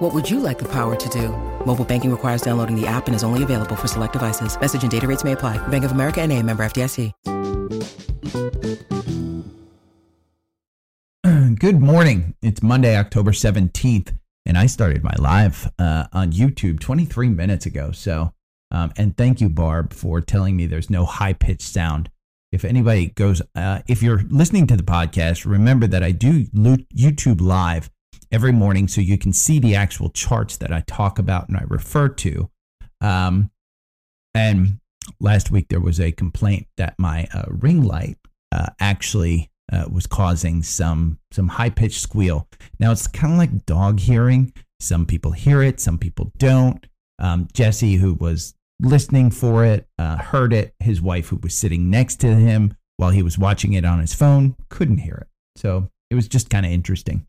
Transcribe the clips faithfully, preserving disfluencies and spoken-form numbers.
What would you like the power to do? Mobile banking requires downloading the app and is only available for select devices. Message and data rates may apply. Bank of America N A member F D I C. Good morning. It's Monday, October seventeenth, and I started my live uh, on YouTube twenty-three minutes ago. So, um, and thank you, Barb, for telling me there's no high-pitched sound. If anybody goes, uh, if you're listening to the podcast, remember that I do YouTube live every morning, so you can see the actual charts that I talk about and I refer to. Um, and last week there was a complaint that my uh, ring light uh, actually uh, was causing some some high pitched squeal. Now it's kind of like dog hearing. Some people hear it, some people don't. Um, Jesse, who was listening for it, uh, heard it. His wife, who was sitting next to him while he was watching it on his phone, couldn't hear it. So it was just kind of interesting.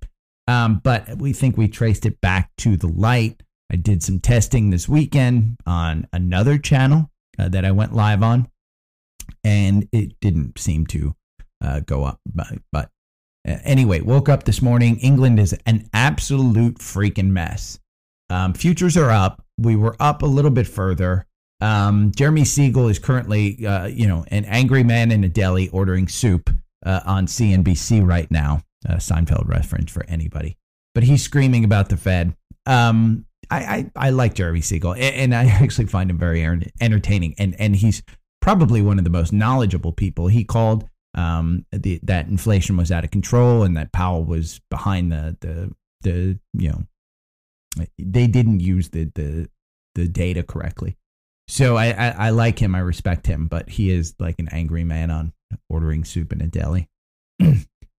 Um, but we think we traced it back to the light. I did some testing this weekend on another channel uh, that I went live on, and it didn't seem to uh, go up. But, but uh, anyway, woke up this morning. England is an absolute freaking mess. Um, futures are up. We were up a little bit further. Um, Jeremy Siegel is currently, uh, you know, an angry man in a deli ordering soup uh, on C N B C right now. Uh, Seinfeld reference for anybody, but he's screaming about the Fed. Um, I, I I like Jeremy Siegel, and, and I actually find him very entertaining, and and he's probably one of the most knowledgeable people. He called um the, that inflation was out of control, and that Powell was behind the the the you know they didn't use the the the data correctly. So I I, I like him, I respect him, but he is like an angry man on ordering soup in a deli.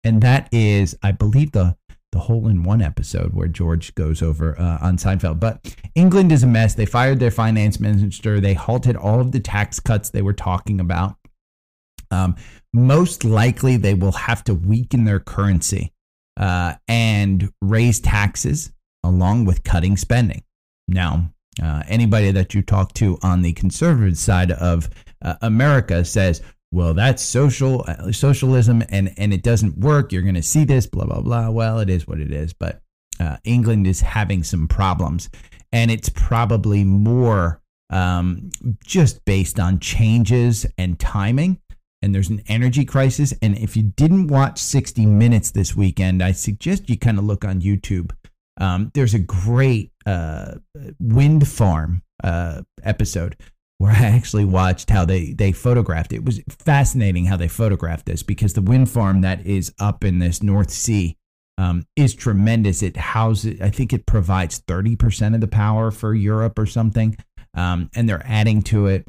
And that is, I believe, the the hole-in-one episode where George goes over uh, on Seinfeld. But England is a mess. They fired their finance minister. They halted all of the tax cuts they were talking about. Um, most likely, they will have to weaken their currency uh, and raise taxes along with cutting spending. Now, uh, anybody that you talk to on the conservative side of uh, America says, well, that's social uh, socialism, and, and it doesn't work. You're going to see this, blah, blah, blah. Well, it is what it is. But uh, England is having some problems, and it's probably more um, just based on changes and timing. And there's an energy crisis. And if you didn't watch sixty minutes this weekend, I suggest you kind of look on YouTube. Um, there's a great uh, wind farm uh, episode where I actually watched how they, they photographed it. It was fascinating how they photographed this, because the wind farm that is up in this North Sea um, is tremendous. It houses, I think it provides thirty percent of the power for Europe or something, um, and they're adding to it.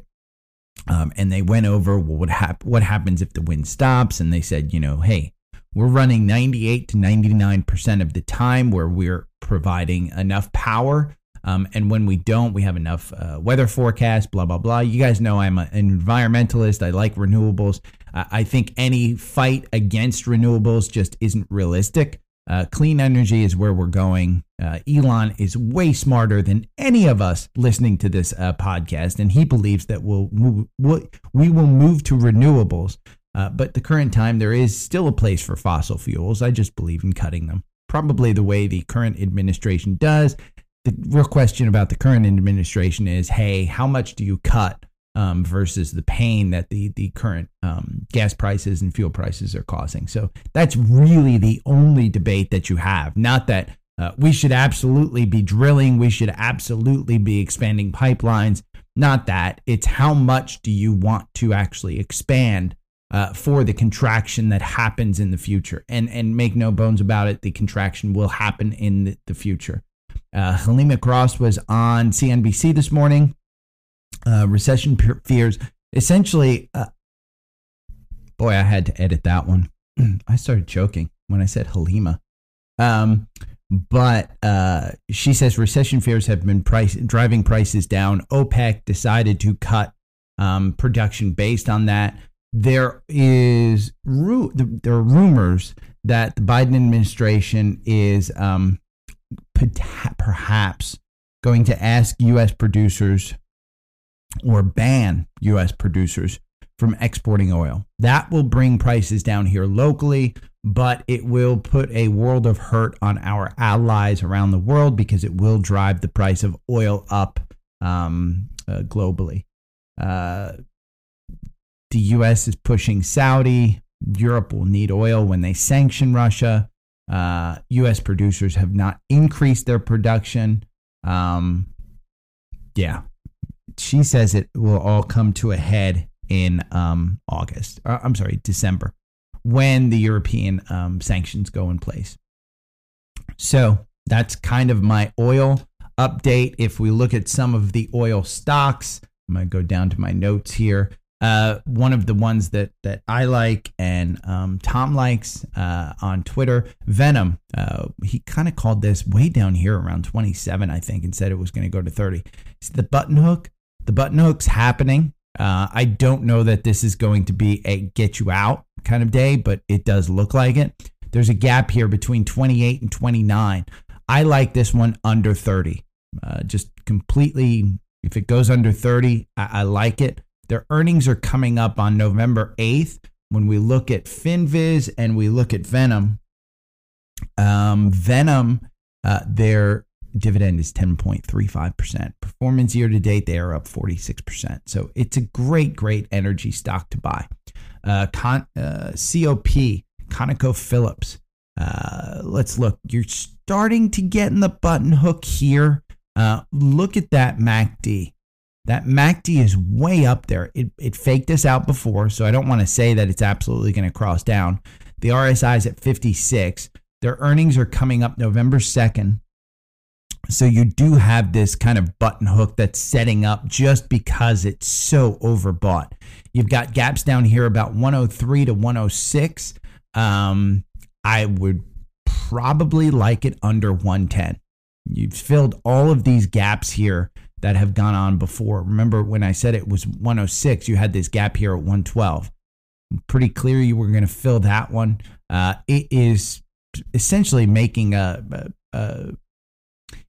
Um, and they went over what would hap- what happens if the wind stops, and they said, you know, hey, we're running ninety-eight to ninety-nine percent of the time where we're providing enough power. Um, and when we don't, we have enough uh, weather forecast, blah, blah, blah. You guys know I'm a, an environmentalist. I like renewables. Uh, I think any fight against renewables just isn't realistic. Uh, clean energy is where we're going. Uh, Elon is way smarter than any of us listening to this uh, podcast, and he believes that we'll move, we'll, we will move to renewables. Uh, but at the current time, there is still a place for fossil fuels. I just believe in cutting them, probably the way the current administration does. The real question about the current administration is, hey, how much do you cut um, versus the pain that the the current um, gas prices and fuel prices are causing? So that's really the only debate that you have. Not that uh, we should absolutely be drilling. We should absolutely be expanding pipelines. Not that. It's how much do you want to actually expand uh, for the contraction that happens in the future? And, and make no bones about it, the contraction will happen in the, the future. Uh, Halima Cross was on C N B C this morning. Uh, recession pe- fears. Essentially, uh, boy, I had to edit that one. I started choking when I said Halima. Um, but uh, she says recession fears have been price- driving prices down. OPEC decided to cut um, production based on that. there is ru there are rumors that the Biden administration is um, perhaps going to ask U S producers or ban U S producers from exporting oil. That will bring prices down here locally, but it will put a world of hurt on our allies around the world because it will drive the price of oil up um, uh, globally. Uh, the U S is pushing Saudi. Europe will need oil when they sanction Russia. Uh, U S producers have not increased their production. Um, yeah. She says it will all come to a head in um, August. Or, I'm sorry, December, when the European um, sanctions go in place. So that's kind of my oil update. If we look at some of the oil stocks, I'm going to go down to my notes here. Uh, one of the ones that, that I like and um, Tom likes uh, on Twitter, Venom. Uh, he kind of called this way down here around twenty-seven, I think, and said it was going to go to thirty. It's the button hook. The button hook's happening. Uh, I don't know that this is going to be a get you out kind of day, but it does look like it. There's a gap here between twenty-eight and twenty-nine. I like this one under thirty. Uh, just completely, if it goes under thirty, I, I like it. Their earnings are coming up on November eighth. When we look at Finviz and we look at Venom, um, Venom, uh, their dividend is ten point three five percent. Performance year to date, they are up forty-six percent. So it's a great, great energy stock to buy. Uh, Con uh, C O P, ConocoPhillips. Uh, let's look. You're starting to get in the button hook here. Uh, look at that M A C D. That M A C D is way up there. It, it faked us out before, so I don't want to say that it's absolutely going to cross down. The R S I is at fifty-six. Their earnings are coming up November second. So you do have this kind of button hook that's setting up just because it's so overbought. You've got gaps down here about one oh three to one oh six. Um, I would probably like it under one ten. You've filled all of these gaps here that have gone on before. Remember when I said it was one oh six, you had this gap here at one twelve. Pretty clear you were going to fill that one. Uh, it is essentially making a, a, a,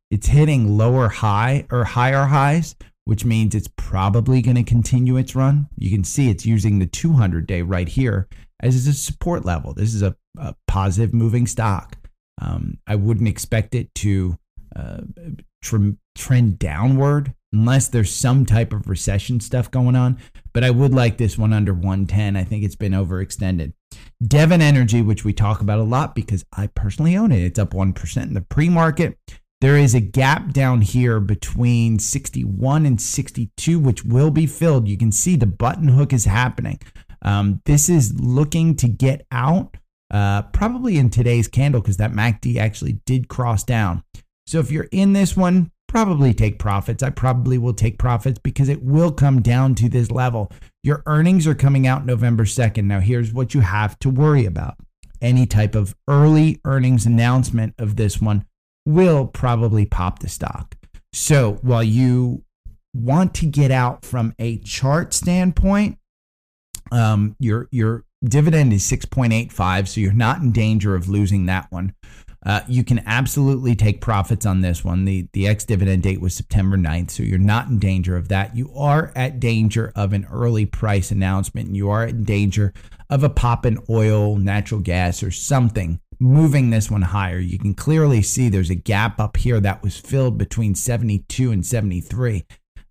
it's hitting lower high or higher highs, which means it's probably going to continue its run. You can see it's using the two hundred day right here as a support level. This is a, a positive moving stock. Um, I wouldn't expect it to uh, trend downward unless there's some type of recession stuff going on, but I would like this one under one ten. I think it's been overextended. Devon Energy, which we talk about a lot because I personally own it, it's up one percent in the pre-market. There is a gap down here between sixty-one and sixty-two, which will be filled. You can see the button hook is happening. Um, this is looking to get out uh, probably in today's candle because that M A C D actually did cross down. So if you're in this one, probably take profits. I probably will take profits because it will come down to this level. Your earnings are coming out November second. Now, here's what you have to worry about. Any type of early earnings announcement of this one will probably pop the stock. So while you want to get out from a chart standpoint, um, your, your dividend is six point eight five, so you're not in danger of losing that one. Uh, you can absolutely take profits on this one. The, the ex-dividend date was September ninth, so you're not in danger of that. You are at danger of an early price announcement. You are in danger of a pop in oil, natural gas, or something moving this one higher. You can clearly see there's a gap up here that was filled between seventy-two and seventy-three.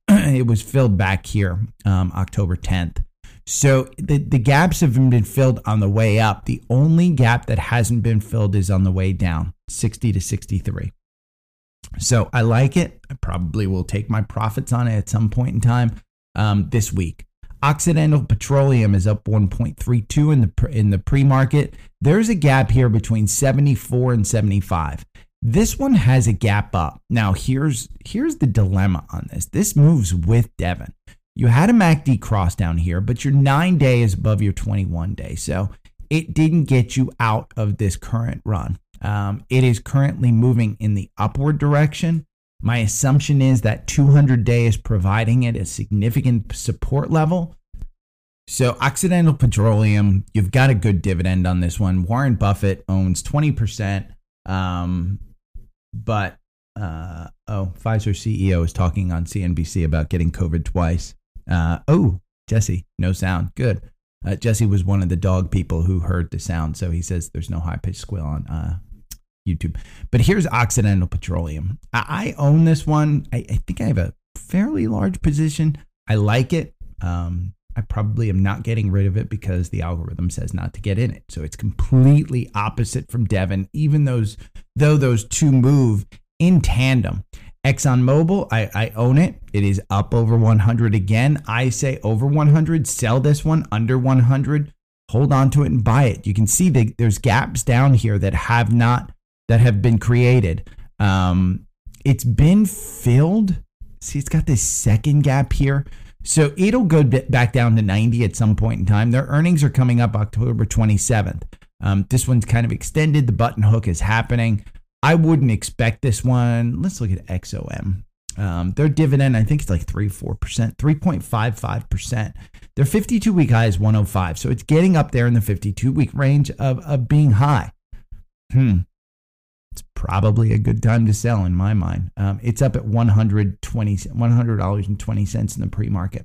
It was filled back here um, October tenth. So the, the gaps have been filled on the way up. The only gap that hasn't been filled is on the way down, sixty to sixty-three. So I like it. I probably will take my profits on it at some point in time um, this week. Occidental Petroleum is up one point three two in the, in the pre-market. There's a gap here between seventy-four and seventy-five. This one has a gap up. Now, here's, here's the dilemma on this. This moves with Devon. You had a M A C D cross down here, but your nine day is above your twenty-one day. So it didn't get you out of this current run. Um, it is currently moving in the upward direction. My assumption is that two hundred day is providing it a significant support level. So Occidental Petroleum, you've got a good dividend on this one. Warren Buffett owns twenty percent. Um, but, uh, oh, Pfizer C E O is talking on C N B C about getting COVID twice. Uh, oh, Jesse, no sound. Good. Uh, Jesse was one of the dog people who heard the sound. So he says there's no high-pitched squeal on uh, YouTube. But here's Occidental Petroleum. I, I own this one. I, I think I have a fairly large position. I like it. Um, I probably am not getting rid of it because the algorithm says not to get in it. So it's completely opposite from Devon, even those, though those two move in tandem. ExxonMobil, I, I own it. It is up over one hundred again. I say over one hundred, sell this one, under one hundred, hold on to it and buy it. You can see the, there's gaps down here that have not, that have been created. Um, it's been filled. See, it's got this second gap here. So it'll go back down to ninety at some point in time. Their earnings are coming up October twenty-seventh. Um, this one's kind of extended. The button hook is happening. I wouldn't expect this one. Let's look at X O M. Um, their dividend, I think it's like three, four percent, three point five five percent. Their fifty-two week high is one oh five. So it's getting up there in the fifty-two week range of, of being high. Hmm. It's probably a good time to sell in my mind. Um, it's up at one hundred twenty dollars, one hundred dollars and twenty cents in the pre-market.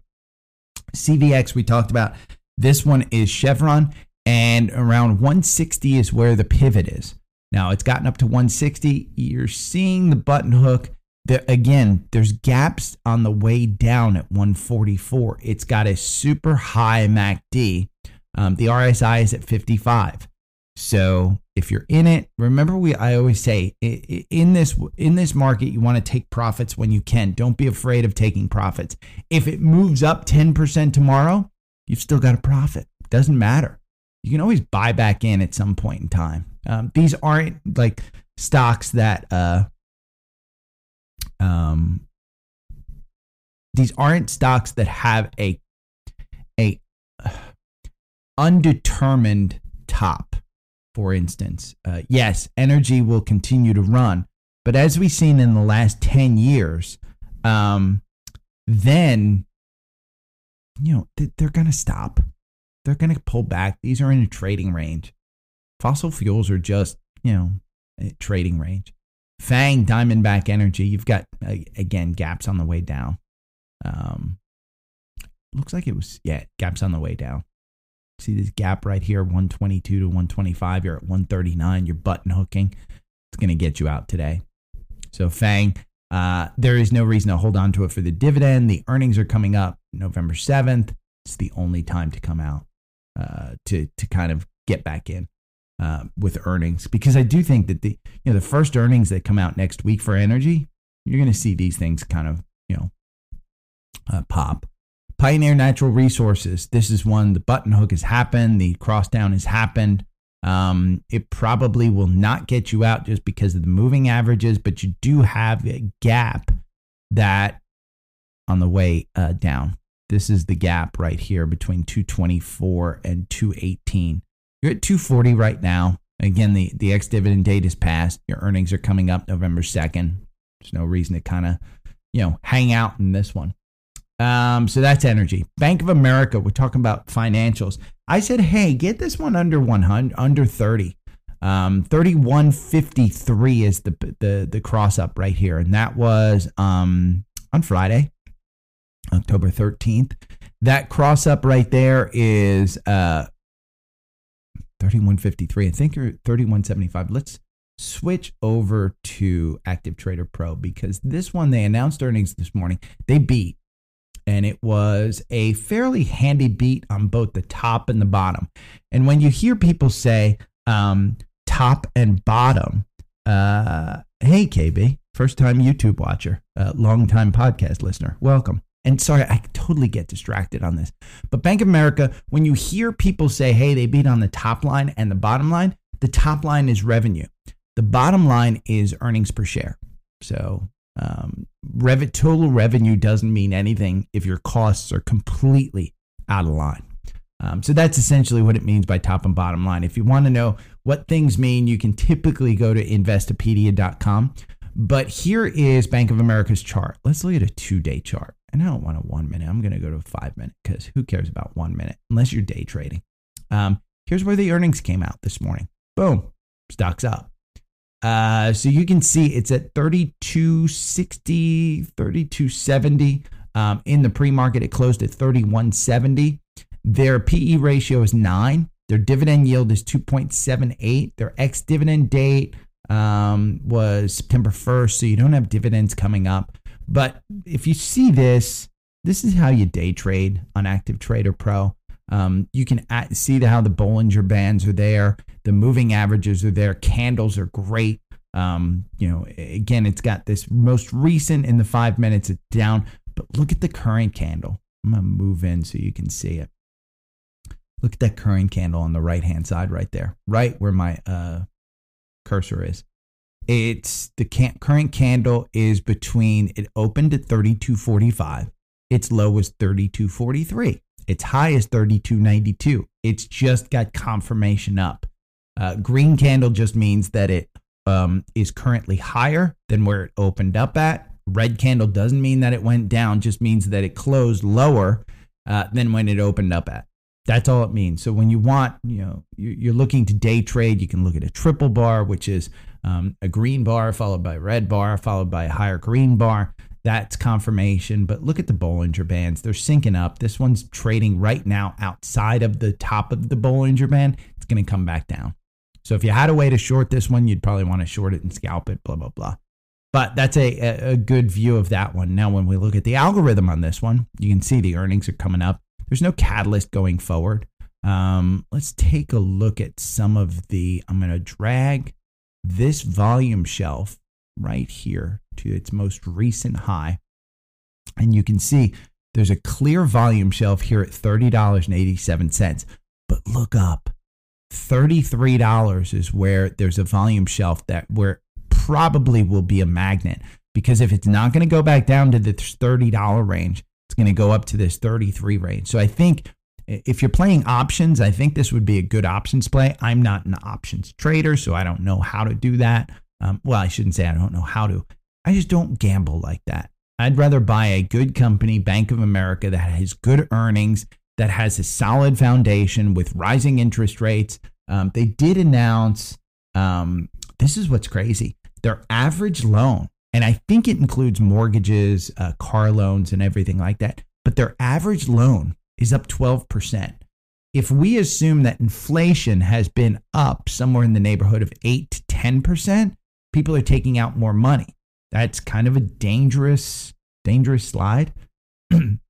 C V X, we talked about. This one is Chevron, and around one sixty is where the pivot is. Now, it's gotten up to one sixty. You're seeing the button hook. There, again, there's gaps on the way down at one forty-four. It's got a super high M A C D. Um, the R S I is at fifty-five. So if you're in it, remember we I always say in this in this market, you want to take profits when you can. Don't be afraid of taking profits. If it moves up ten percent tomorrow, you've still got a profit. Doesn't matter. You can always buy back in at some point in time. Um, these aren't like stocks that uh, um, these aren't stocks that have a a uh, undetermined top. For instance, uh, yes, energy will continue to run. But as we've seen in the last ten years, um, then, you know, th- they're going to stop. They're going to pull back. These are in a trading range. Fossil fuels are just, you know, a trading range. FANG, Diamondback Energy, you've got, uh, again, gaps on the way down. Um, looks like it was, yeah, gaps on the way down. See this gap right here, one twenty-two to one twenty-five. You're at one thirty-nine. You're button hooking. It's going to get you out today. So FANG, uh, there is no reason to hold on to it for the dividend. The earnings are coming up November seventh. It's the only time to come out uh, to to kind of get back in uh, with earnings, because I do think that the you know the first earnings that come out next week for energy, you're going to see these things kind of you know uh, pop. Pioneer Natural Resources, this is one, the button hook has happened, the crossdown has happened. Um, it probably will not get you out just because of the moving averages, but you do have a gap that on the way uh, down. This is the gap right here between two twenty-four and two eighteen. You're at two forty right now. Again, the, the ex-dividend date is passed. Your earnings are coming up November second. There's no reason to kind of, you know, hang out in this one. Um, so that's energy. Bank of America, we're talking about financials. I said, hey, get this one under one hundred, under thirty. Um, thirty-one fifty-three is the, the, the cross up right here. And that was um, on Friday, October thirteenth. That cross up right there is uh, thirty-one fifty-three. I think you're thirty-one seventy-five. Let's switch over to Active Trader Pro, because this one, they announced earnings this morning. They beat. And it was a fairly handy beat on both the top and the bottom. And when you hear people say um, top and bottom, uh, hey, K B, first time YouTube watcher, uh, long time podcast listener, welcome. And sorry, I totally get distracted on this. But Bank of America, when you hear people say, hey, they beat on the top line and the bottom line, the top line is revenue. The bottom line is earnings per share. So Um, rev- total revenue doesn't mean anything if your costs are completely out of line. Um, so that's essentially what it means by top and bottom line. If you want to know what things mean, you can typically go to investopedia dot com. But here is Bank of America's chart. Let's look at a two-day chart. And I don't want a one minute. I'm going to go to a five minute because who cares about one minute unless you're day trading. Um, here's where the earnings came out this morning. Boom, stock's up. Uh, so you can see it's at thirty-two sixty, thirty-two seventy. Um, in the pre-market, it closed at thirty-one seventy. Their P E ratio is nine. Their dividend yield is two point seven eight. Their ex-dividend date um, was September first, so you don't have dividends coming up. But if you see this, this is how you day trade on Active Trader Pro. Um, you can at, see the, how the Bollinger Bands are there. The moving averages are there. Candles are great. Um, you know, again, it's got this most recent in the five minutes. It's down. But look at the current candle. I'm going to move in so you can see it. Look at that current candle on the right-hand side right there, right where my uh, cursor is. It's the can- current candle is between, it opened at thirty-two forty-five. Its low was thirty-two forty-three. Its high is thirty-two ninety-two. It's just got confirmation up. Uh, green candle just means that it um, is currently higher than where it opened up at. Red candle doesn't mean that it went down, just means that it closed lower uh, than when it opened up at. That's all it means. So when you want, you know, you're looking to day trade, you can look at a triple bar, which is um, a green bar followed by a red bar followed by a higher green bar. That's confirmation. But look at the Bollinger Bands. They're syncing up. This one's trading right now outside of the top of the Bollinger Band. It's going to come back down. So if you had a way to short this one, you'd probably want to short it and scalp it, blah, blah, blah. But that's a, a good view of that one. Now, when we look at the algorithm on this one, you can see the earnings are coming up. There's no catalyst going forward. Um, let's take a look at some of the, I'm going to drag this volume shelf right here to its most recent high. And you can see there's a clear volume shelf here at thirty dollars and eighty-seven cents. But look up, thirty-three dollars is where there's a volume shelf that where probably will be a magnet. Because if it's not going to go back down to the thirty dollars range, it's going to go up to this thirty-three range. So I think if you're playing options, I think this would be a good options play. I'm not an options trader, so I don't know how to do that. Um, well, I shouldn't say I don't know how to. I just don't gamble like that. I'd rather buy a good company, Bank of America, that has good earnings, that has a solid foundation with rising interest rates. Um, they did announce, um, this is what's crazy, their average loan. And I think it includes mortgages, uh, car loans, and everything like that. But their average loan is up twelve percent. If we assume that inflation has been up somewhere in the neighborhood of eight to ten percent, people are taking out more money. That's kind of a dangerous, dangerous slide.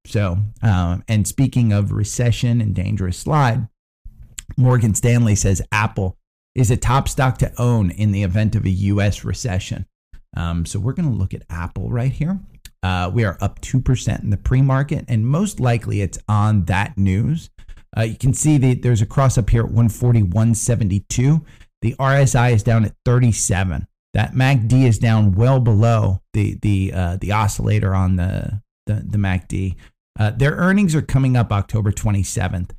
So, um, and speaking of recession and dangerous slide, Morgan Stanley says Apple is a top stock to own in the event of a U S recession. Um, so we're going to look at Apple right here. Uh, we are up two percent in the pre-market, and most likely it's on that news. Uh, you can see that there's a cross up here at one forty-one seventy-two. The R S I is down at thirty-seven. That M A C D is down well below the the uh, the oscillator on the, the, the M A C D. Uh, their earnings are coming up October twenty-seventh.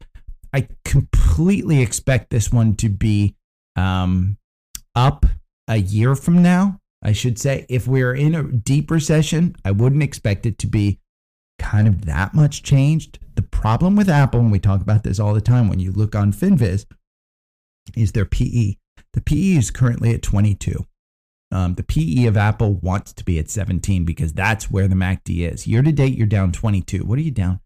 I completely expect this one to be um, up a year from now. I should say, if we're in a deep recession, I wouldn't expect it to be kind of that much changed. The problem with Apple, and we talk about this all the time when you look on Finviz, is their P E. The P E is currently at twenty-two. Um, the P E of Apple wants to be at seventeen because that's where the M A C D is. Year to date, you're down twenty-two. What are you down?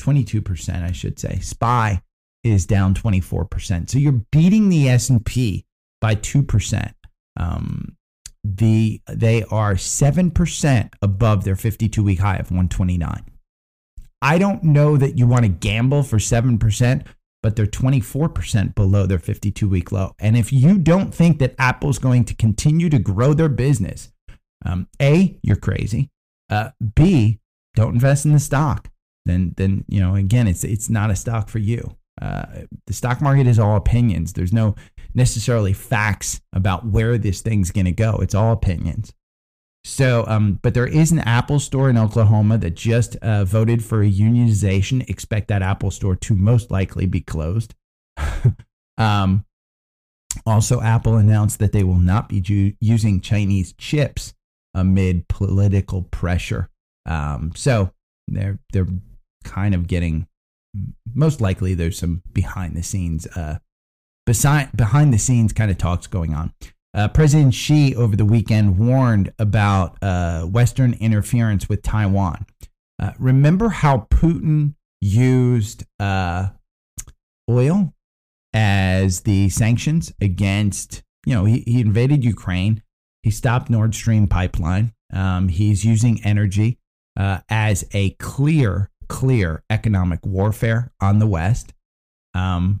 twenty-two percent, I should say. S P Y is down twenty-four percent. So you're beating the S and P by two percent. Um, The they are seven percent above their fifty-two week high of one twenty-nine. I don't know that you want to gamble for seven percent, but they're twenty-four percent below their fifty-two week low. And if you don't think that Apple's going to continue to grow their business, um, A, you're crazy. Uh, B, don't invest in the stock. Then, then you know, again, it's it's not a stock for you. Uh, the stock market is all opinions. There's no necessarily facts about where this thing's going to go. It's all opinions. So, um, but there is an Apple store in Oklahoma that just uh, voted for a unionization. Expect that Apple store to most likely be closed. um, also, Apple announced that they will not be ju- using Chinese chips amid political pressure. Um, so they're they're kind of getting, most likely there's some behind the scenes uh beside behind the scenes kind of talks going on. Uh, President Xi over the weekend warned about uh, Western interference with Taiwan. Uh, remember how Putin used uh, oil as the sanctions against, you know, he, he invaded Ukraine. He stopped Nord Stream pipeline. Um, he's using energy uh, as a clear, clear economic warfare on the West. Um,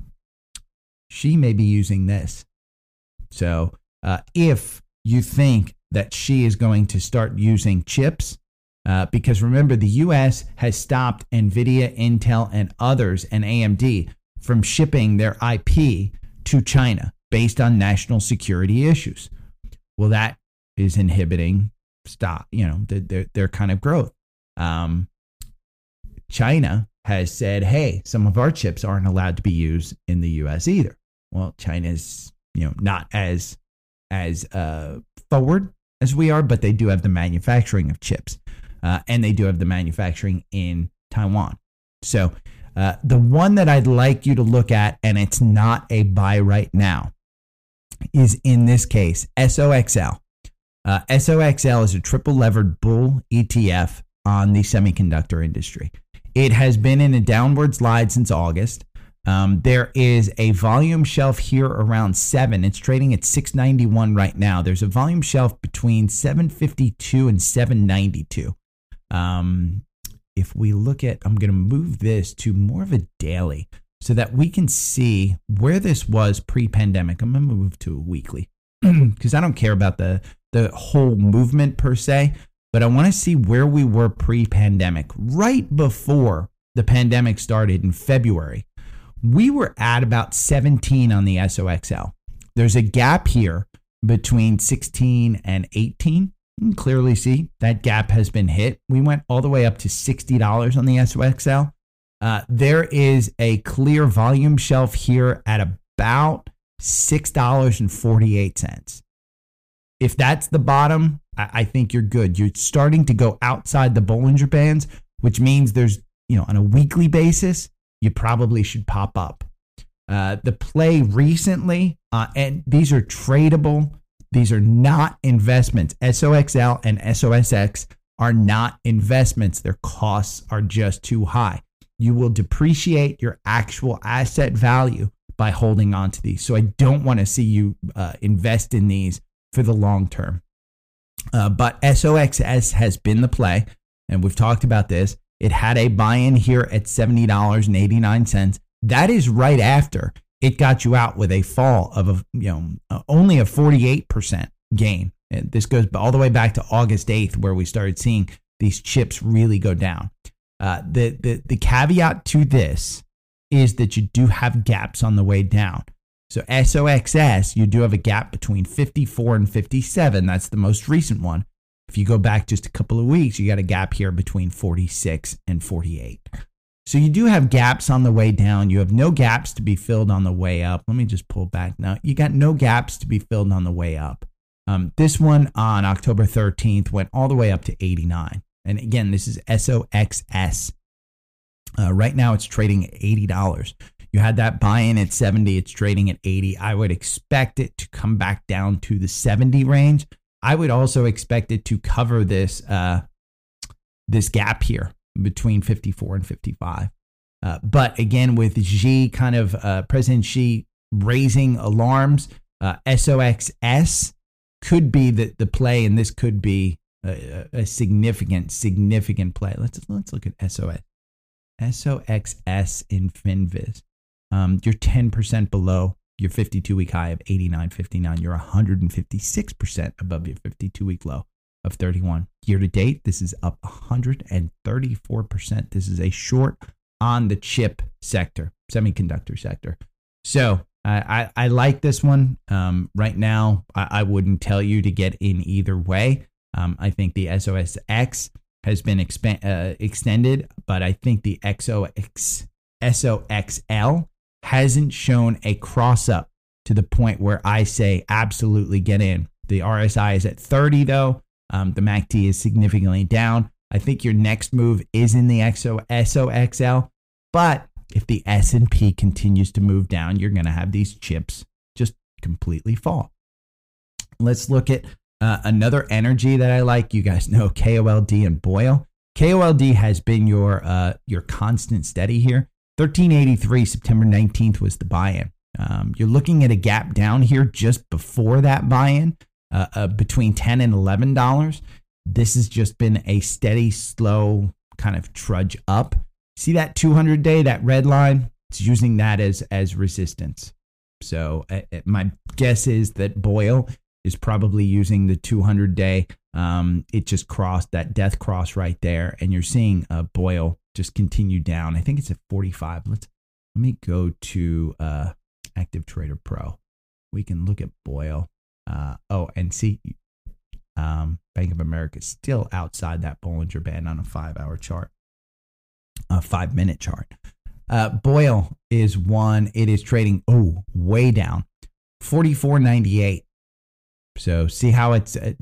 Xi may be using this. So Uh, if you think that Xi is going to start using chips, uh, because remember, the U S has stopped NVIDIA, Intel, and others, and A M D from shipping their I P to China based on national security issues. Well, that is inhibiting stock, you know, their, their, their kind of growth. Um, China has said, hey, some of our chips aren't allowed to be used in the U S either. Well, China's, you know, not as as uh, forward as we are, but they do have the manufacturing of chips, uh, and they do have the manufacturing in Taiwan. So uh, the one that I'd like you to look at, and it's not a buy right now, is in this case, S O X L. Uh, S O X L is a triple levered bull E T F on the semiconductor industry. It has been in a downward slide since August. Um, there is a volume shelf here around seven. It's trading at six ninety-one right now. There's a volume shelf between seven fifty-two and seven ninety-two. Um, if we look at, I'm going to move this to more of a daily so that we can see where this was pre-pandemic. I'm going to move to a weekly because I don't care about the, the whole movement per se, but I want to see where we were pre-pandemic. Right before the pandemic started in February, we were at about seventeen on the S O X L. There's a gap here between sixteen and eighteen. You can clearly see that gap has been hit. We went all the way up to sixty dollars on the S O X L. Uh, there is a clear volume shelf here at about six forty-eight. If that's the bottom, I, I think you're good. You're starting to go outside the Bollinger Bands, which means there's, you know, on a weekly basis, you probably should pop up. Uh, the play recently, uh, and these are tradable. These are not investments. S O X L and S O S X are not investments. Their costs are just too high. You will depreciate your actual asset value by holding on to these. So I don't want to see you uh, invest in these for the long term. Uh, but S O X S has been the play, and we've talked about this. It had a buy-in here at seventy dollars and eighty-nine cents. That is right after it got you out with a fall of a, you know, only a forty-eight percent gain. And this goes all the way back to August eighth, where we started seeing these chips really go down. Uh, the, the, the caveat to this is that you do have gaps on the way down. So S O X S, you do have a gap between fifty-four and fifty-seven. That's the most recent one. If you go back just a couple of weeks, you got a gap here between forty-six and forty-eight. So you do have gaps on the way down. You have no gaps to be filled on the way up. Let me just pull back now. You got no gaps to be filled on the way up. Um, this one on October thirteenth went all the way up to eighty-nine. And again, this is S O X S. Uh, right now it's trading at eighty dollars. You had that buy-in at seventy. It's trading at eighty. I would expect it to come back down to the seventy range. I would also expect it to cover this uh, this gap here between fifty-four and fifty-five. Uh, but again, with Xi kind of uh, President Xi raising alarms, uh, S O X S could be the, the play, and this could be a, a significant, significant play. Let's let's look at S O S. S O X S in Finviz. Um, you're ten percent below your fifty-two week high of eighty-nine fifty-nine. You're one hundred fifty-six percent above your fifty-two week low of thirty-one. Year to date, this is up one hundred thirty-four percent. This is a short on the chip sector, semiconductor sector. So I, I, I like this one. Um, right now, I, I wouldn't tell you to get in either way. Um, I think the S O S X has been exp- uh, extended, but I think the X O X, S O X L hasn't shown a cross up to the point where I say absolutely get in. The R S I is at thirty though. Um, the M A C D is significantly down. I think your next move is in the S O X L. But if the S and P continues to move down, you're going to have these chips just completely fall. Let's look at uh, another energy that I like. You guys know K O L D and Boyle. K O L D has been your uh, your constant steady here. thirteen eighty-three, September nineteenth was the buy-in. Um, you're looking at a gap down here just before that buy-in, uh, uh, between ten and eleven dollars. This has just been a steady, slow kind of trudge up. See that two hundred day, that red line? It's using that as, as resistance. So uh, my guess is that Boyle is probably using the two hundred day. Um, it just crossed that death cross right there, and you're seeing uh, Boyle just continue down. I think it's at forty-five. Let's let me go to uh, Active Trader Pro. We can look at Boyle. Uh, oh, and see, um, Bank of America is still outside that Bollinger Band on a five-hour chart, a five-minute chart. Uh, Boyle is one. It is trading oh way down, forty-four ninety-eight. So see how it's uh,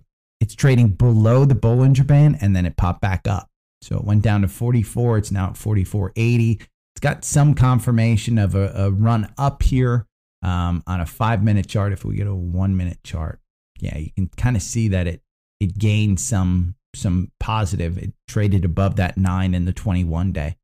it's trading below the Bollinger Band, and then it popped back up. So it went down to forty-four. It's now at forty-four eighty. It's got some confirmation of a, a run up here um, on a five-minute chart. If we get a one-minute chart, yeah, you can kind of see that it it gained some some positive. It traded above that nine in the twenty-one day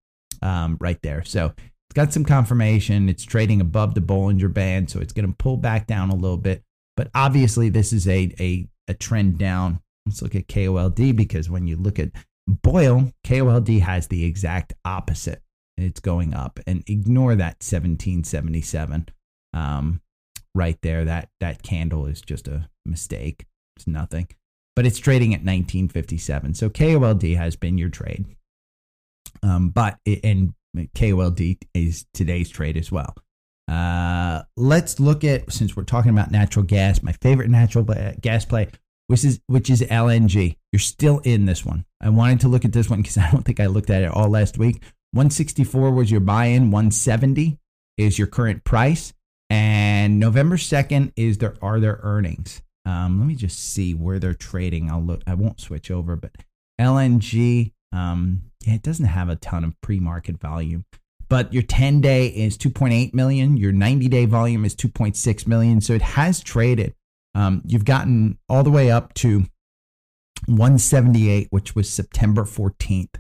um, right there. So it's got some confirmation. It's trading above the Bollinger Band, so it's going to pull back down a little bit. But obviously, this is a a a trend down. Let's look at K O L D, because when you look at Boyle, K O L D has the exact opposite. It's going up, and ignore that seventeen seventy-seven um, right there. That that candle is just a mistake. It's nothing, but it's trading at nineteen fifty-seven. So K O L D has been your trade, um, but it, and K O L D is today's trade as well. Uh, let's look at, since we're talking about natural gas, my favorite natural gas play, which is which is L N G. You're still in this one. I wanted to look at this one because I don't think I looked at it all last week. one sixty-four was your buy-in. one seventy is your current price. And November second is their are their earnings. Um, let me just see where they're trading. I'll look. I won't switch over, but L N G. Um, yeah, it doesn't have a ton of pre-market volume. But your ten-day is two point eight million. Your ninety-day volume is two point six million. So it has traded. Um, you've gotten all the way up to one seventy-eight, which was September fourteenth.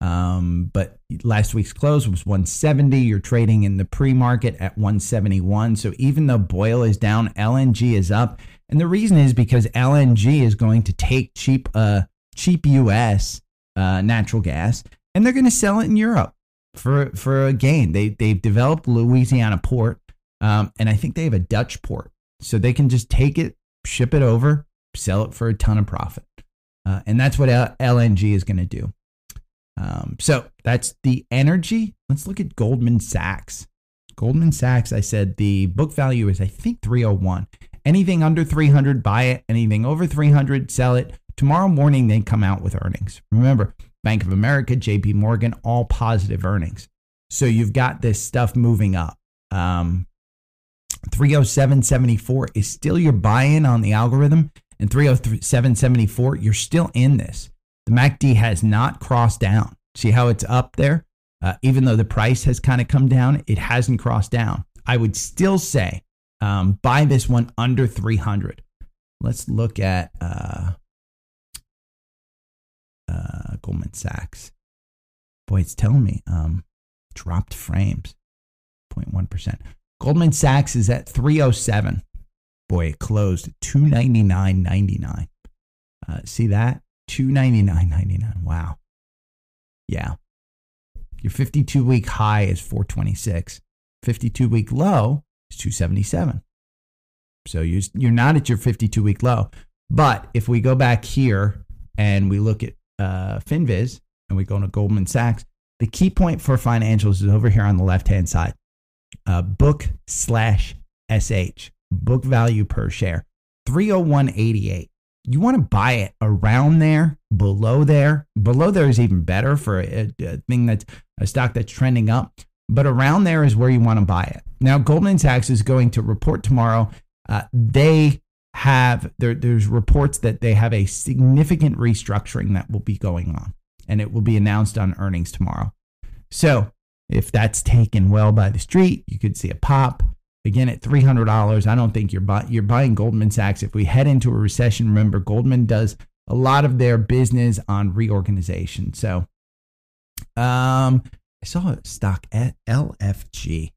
Um, but last week's close was one seventy. You're trading in the pre-market at one seventy-one. So even though Boyle is down, L N G is up. And the reason is because L N G is going to take cheap, uh, cheap U S uh, natural gas, and they're going to sell it in Europe. For for a gain. They they've developed Louisiana port, um, and I think they have a Dutch port, so they can just take it, ship it over, sell it for a ton of profit, uh, and that's what L N G is going to do. Um, so that's the energy. Let's look at Goldman Sachs. Goldman Sachs. I said the book value is I think three oh one. Anything under three hundred, buy it. Anything over three hundred, sell it. Tomorrow morning they come out with earnings. Remember. Bank of America, J P Morgan, all positive earnings. So you've got this stuff moving up. Um, three oh seven seventy-four is still your buy-in on the algorithm, and three oh seven seventy-four, you're still in this. The M A C D has not crossed down. See how it's up there? Uh, even though the price has kind of come down, it hasn't crossed down. I would still say um, buy this one under three hundred. Let's look at... Uh, Uh, Goldman Sachs. Boy, it's telling me um, dropped frames, zero point one percent. Goldman Sachs is at three oh seven. Boy, it closed at two ninety-nine ninety-nine. Uh, see that? two ninety-nine ninety-nine. Wow. Yeah. Your fifty-two week high is four twenty-six. fifty-two week low is two seventy-seven. So you're, you're not at your fifty-two week low. But if we go back here and we look at Uh, Finviz, and we go to Goldman Sachs, the key point for financials is over here on the left-hand side. Uh, book slash S H, book value per share, three oh one eighty-eight. You want to buy it around there, below there. Below there is even better for a, a thing that's a stock that's trending up, but around there is where you want to buy it. Now, Goldman Sachs is going to report tomorrow. Uh, they have there, there's reports that they have a significant restructuring that will be going on, and it will be announced on earnings tomorrow. So if that's taken well by the street, you could see a pop. Again, at three hundred dollars, I don't think you're, buy- you're buying Goldman Sachs. If we head into a recession, remember, Goldman does a lot of their business on reorganization. So um, I saw a stock at L F G,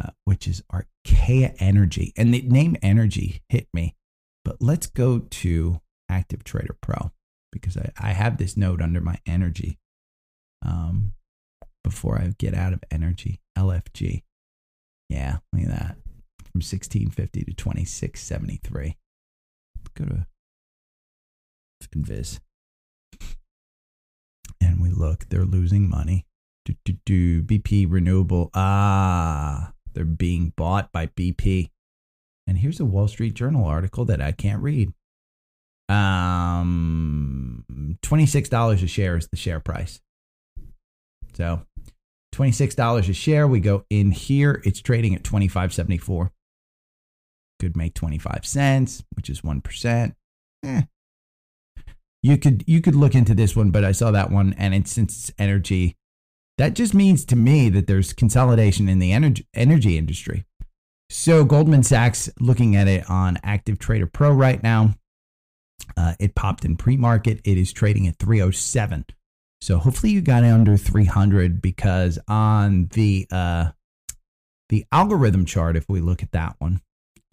uh, which is Archaea Energy. And the name energy hit me. But let's go to Active Trader Pro, because I, I have this note under my energy um, before I get out of energy, L F G. Yeah, look at that. From sixteen fifty to twenty-six seventy-three. Let's go to Finviz. And we look, they're losing money. Do, do, do. B P Renewable. Ah, they're being bought by B P. And here's a Wall Street Journal article that I can't read. Um, twenty-six dollars a share is the share price. So twenty-six dollars a share. We go in here. It's trading at twenty-five seventy-four. Could make twenty-five cents, which is one percent. Eh. You could you could look into this one, but I saw that one, and it's, since it's energy, that just means to me that there's consolidation in the energy energy industry. So Goldman Sachs, looking at it on Active Trader Pro right now, uh, it popped in pre-market. It is trading at three oh seven. So hopefully you got it under three hundred, because on the uh, the algorithm chart, if we look at that one,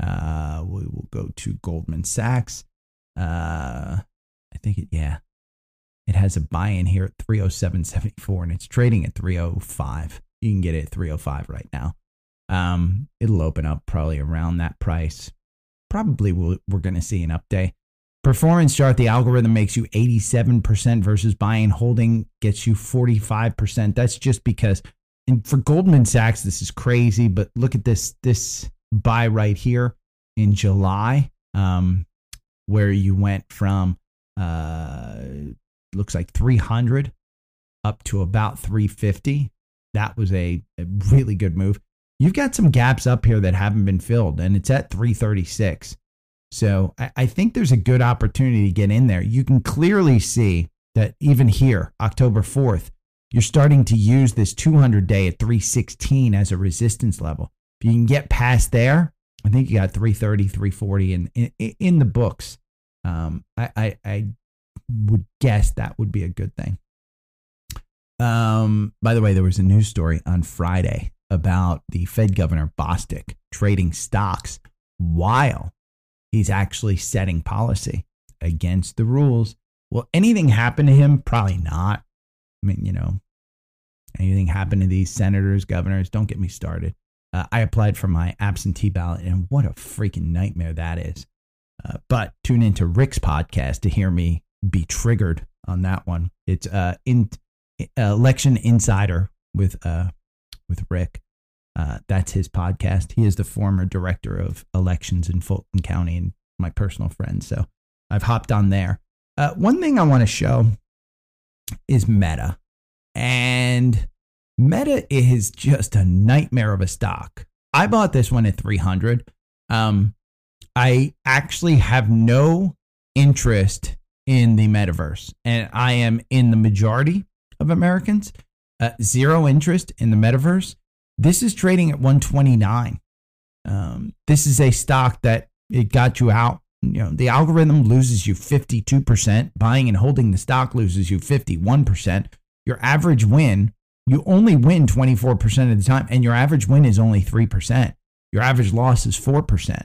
uh, we will go to Goldman Sachs. Uh, I think it, yeah, it has a buy-in here at three oh seven seventy-four, and it's trading at three oh five. You can get it at three oh five right now. Um, it'll open up probably around that price. Probably we'll, we're going to see an update. Performance chart, the algorithm makes you eighty-seven percent versus buying, holding gets you forty-five percent. That's just because, and for Goldman Sachs, this is crazy, but look at this, this buy right here in July, um, where you went from, uh, looks like three hundred up to about three fifty. That was a, a really good move. You've got some gaps up here that haven't been filled, and it's at three thirty-six. So I think there's a good opportunity to get in there. You can clearly see that even here, October fourth, you're starting to use this two hundred day at three sixteen as a resistance level. If you can get past there, I think you got three thirty, three forty in, in, in the books. Um, I, I, I would guess that would be a good thing. Um, by the way, there was a news story on Friday about the Fed Governor Bostic trading stocks while he's actually setting policy against the rules. Will anything happen to him? Probably not. I mean, you know, anything happen to these senators, governors? Don't get me started. Uh, I applied for my absentee ballot, and what a freaking nightmare that is. Uh, but tune into Rick's podcast to hear me be triggered on that one. It's uh, in, uh, Election Insider with uh, with Rick. Uh, that's his podcast. He is the former director of elections in Fulton County and my personal friend. So I've hopped on there. Uh, one thing I want to show is Meta. And Meta is just a nightmare of a stock. I bought this one at three hundred. Um, I actually have no interest in the metaverse. And I am in the majority of Americans. Uh, zero interest in the metaverse. This is trading at one twenty-nine. Um, this is a stock that it got you out. You know, the algorithm loses you fifty-two percent. Buying and holding the stock loses you fifty-one percent. Your average win, you only win twenty-four percent of the time, and your average win is only three percent. Your average loss is four percent.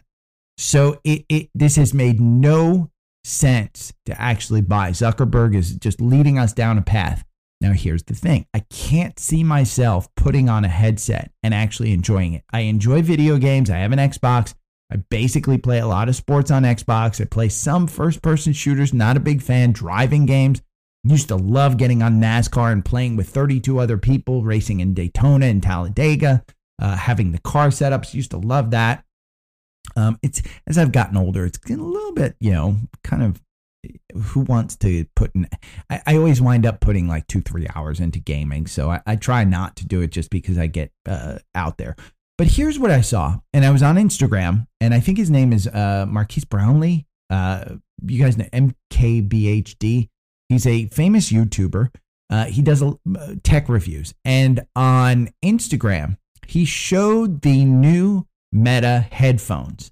So it, it this has made no sense to actually buy. Zuckerberg is just leading us down a path. Now, here's the thing. I can't see myself putting on a headset and actually enjoying it. I enjoy video games. I have an Xbox. I basically play a lot of sports on Xbox. I play some first-person shooters, not a big fan, driving games. Used to love getting on NASCAR and playing with thirty-two other people, racing in Daytona and Talladega, uh, having the car setups. Used to love that. Um, it's as I've gotten older, it's getting a little bit, you know, kind of, who wants to put in, I, I always wind up putting like two, three hours into gaming. So I, I try not to do it just because I get uh, out there. But here's what I saw. And I was on Instagram, and I think his name is uh, Marquise Brownlee. Uh, you guys know M K B H D. He's a famous YouTuber. Uh, he does a, uh, tech reviews. And on Instagram, he showed the new Meta headphones.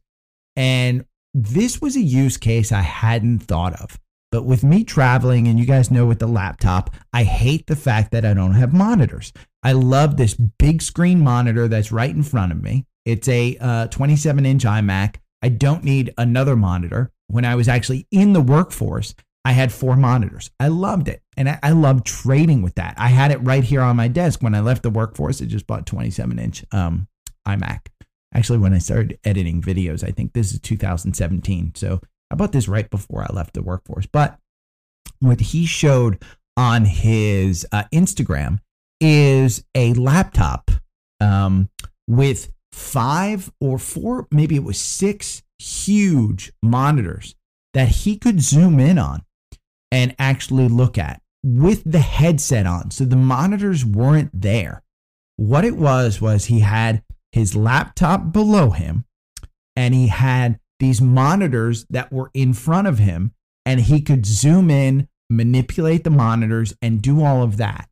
And this was a use case I hadn't thought of. But with me traveling, and you guys know with the laptop, I hate the fact that I don't have monitors. I love this big screen monitor that's right in front of me. It's a uh, twenty-seven inch iMac. I don't need another monitor. When I was actually in the workforce, I had four monitors. I loved it. And I, I loved trading with that. I had it right here on my desk. When I left the workforce, I just bought twenty-seven inch um, iMac. Actually, when I started editing videos, I think this is two thousand seventeen. So I bought this right before I left the workforce. But what he showed on his uh, Instagram is a laptop um, with five or four, maybe it was six huge monitors that he could zoom in on and actually look at with the headset on. So the monitors weren't there. What it was, was he had his laptop below him and he had these monitors that were in front of him, and he could zoom in, manipulate the monitors, and do all of that.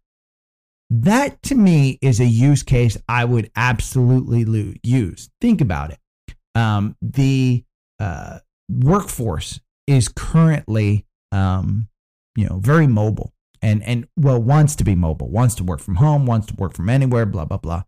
That to me is a use case I would absolutely use. Think about it. Um, the uh, workforce is currently, um, you know, very mobile, and and well wants to be mobile, wants to work from home, wants to work from anywhere, blah blah blah.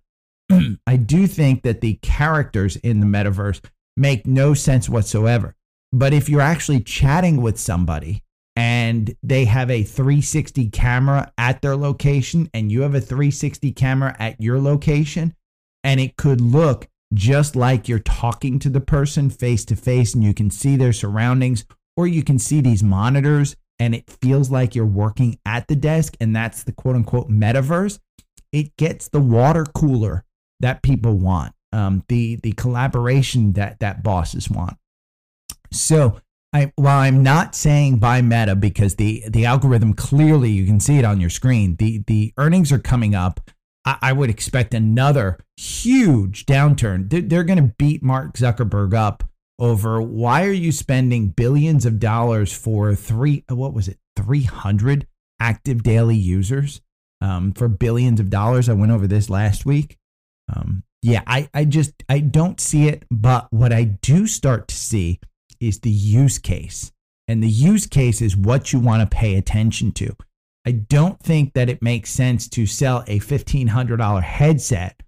I do think that the characters in the metaverse make no sense whatsoever. But if you're actually chatting with somebody and they have a three sixty camera at their location and you have a three sixty camera at your location, and it could look just like you're talking to the person face to face and you can see their surroundings, or you can see these monitors and it feels like you're working at the desk, and that's the quote unquote metaverse, it gets the water cooler that people want. Um, the the collaboration that that bosses want. So I, while I'm not saying buy Meta, because the the algorithm, clearly you can see it on your screen, the the earnings are coming up. I, I would expect another huge downturn. They're, they're going to beat Mark Zuckerberg up over, why are you spending billions of dollars for three? What was it? three hundred active daily users um, for billions of dollars. I went over this last week. Um, Yeah, I, I just, I don't see it. But what I do start to see is the use case. And the use case is what you want to pay attention to. I don't think that it makes sense to sell a fifteen hundred dollars headset,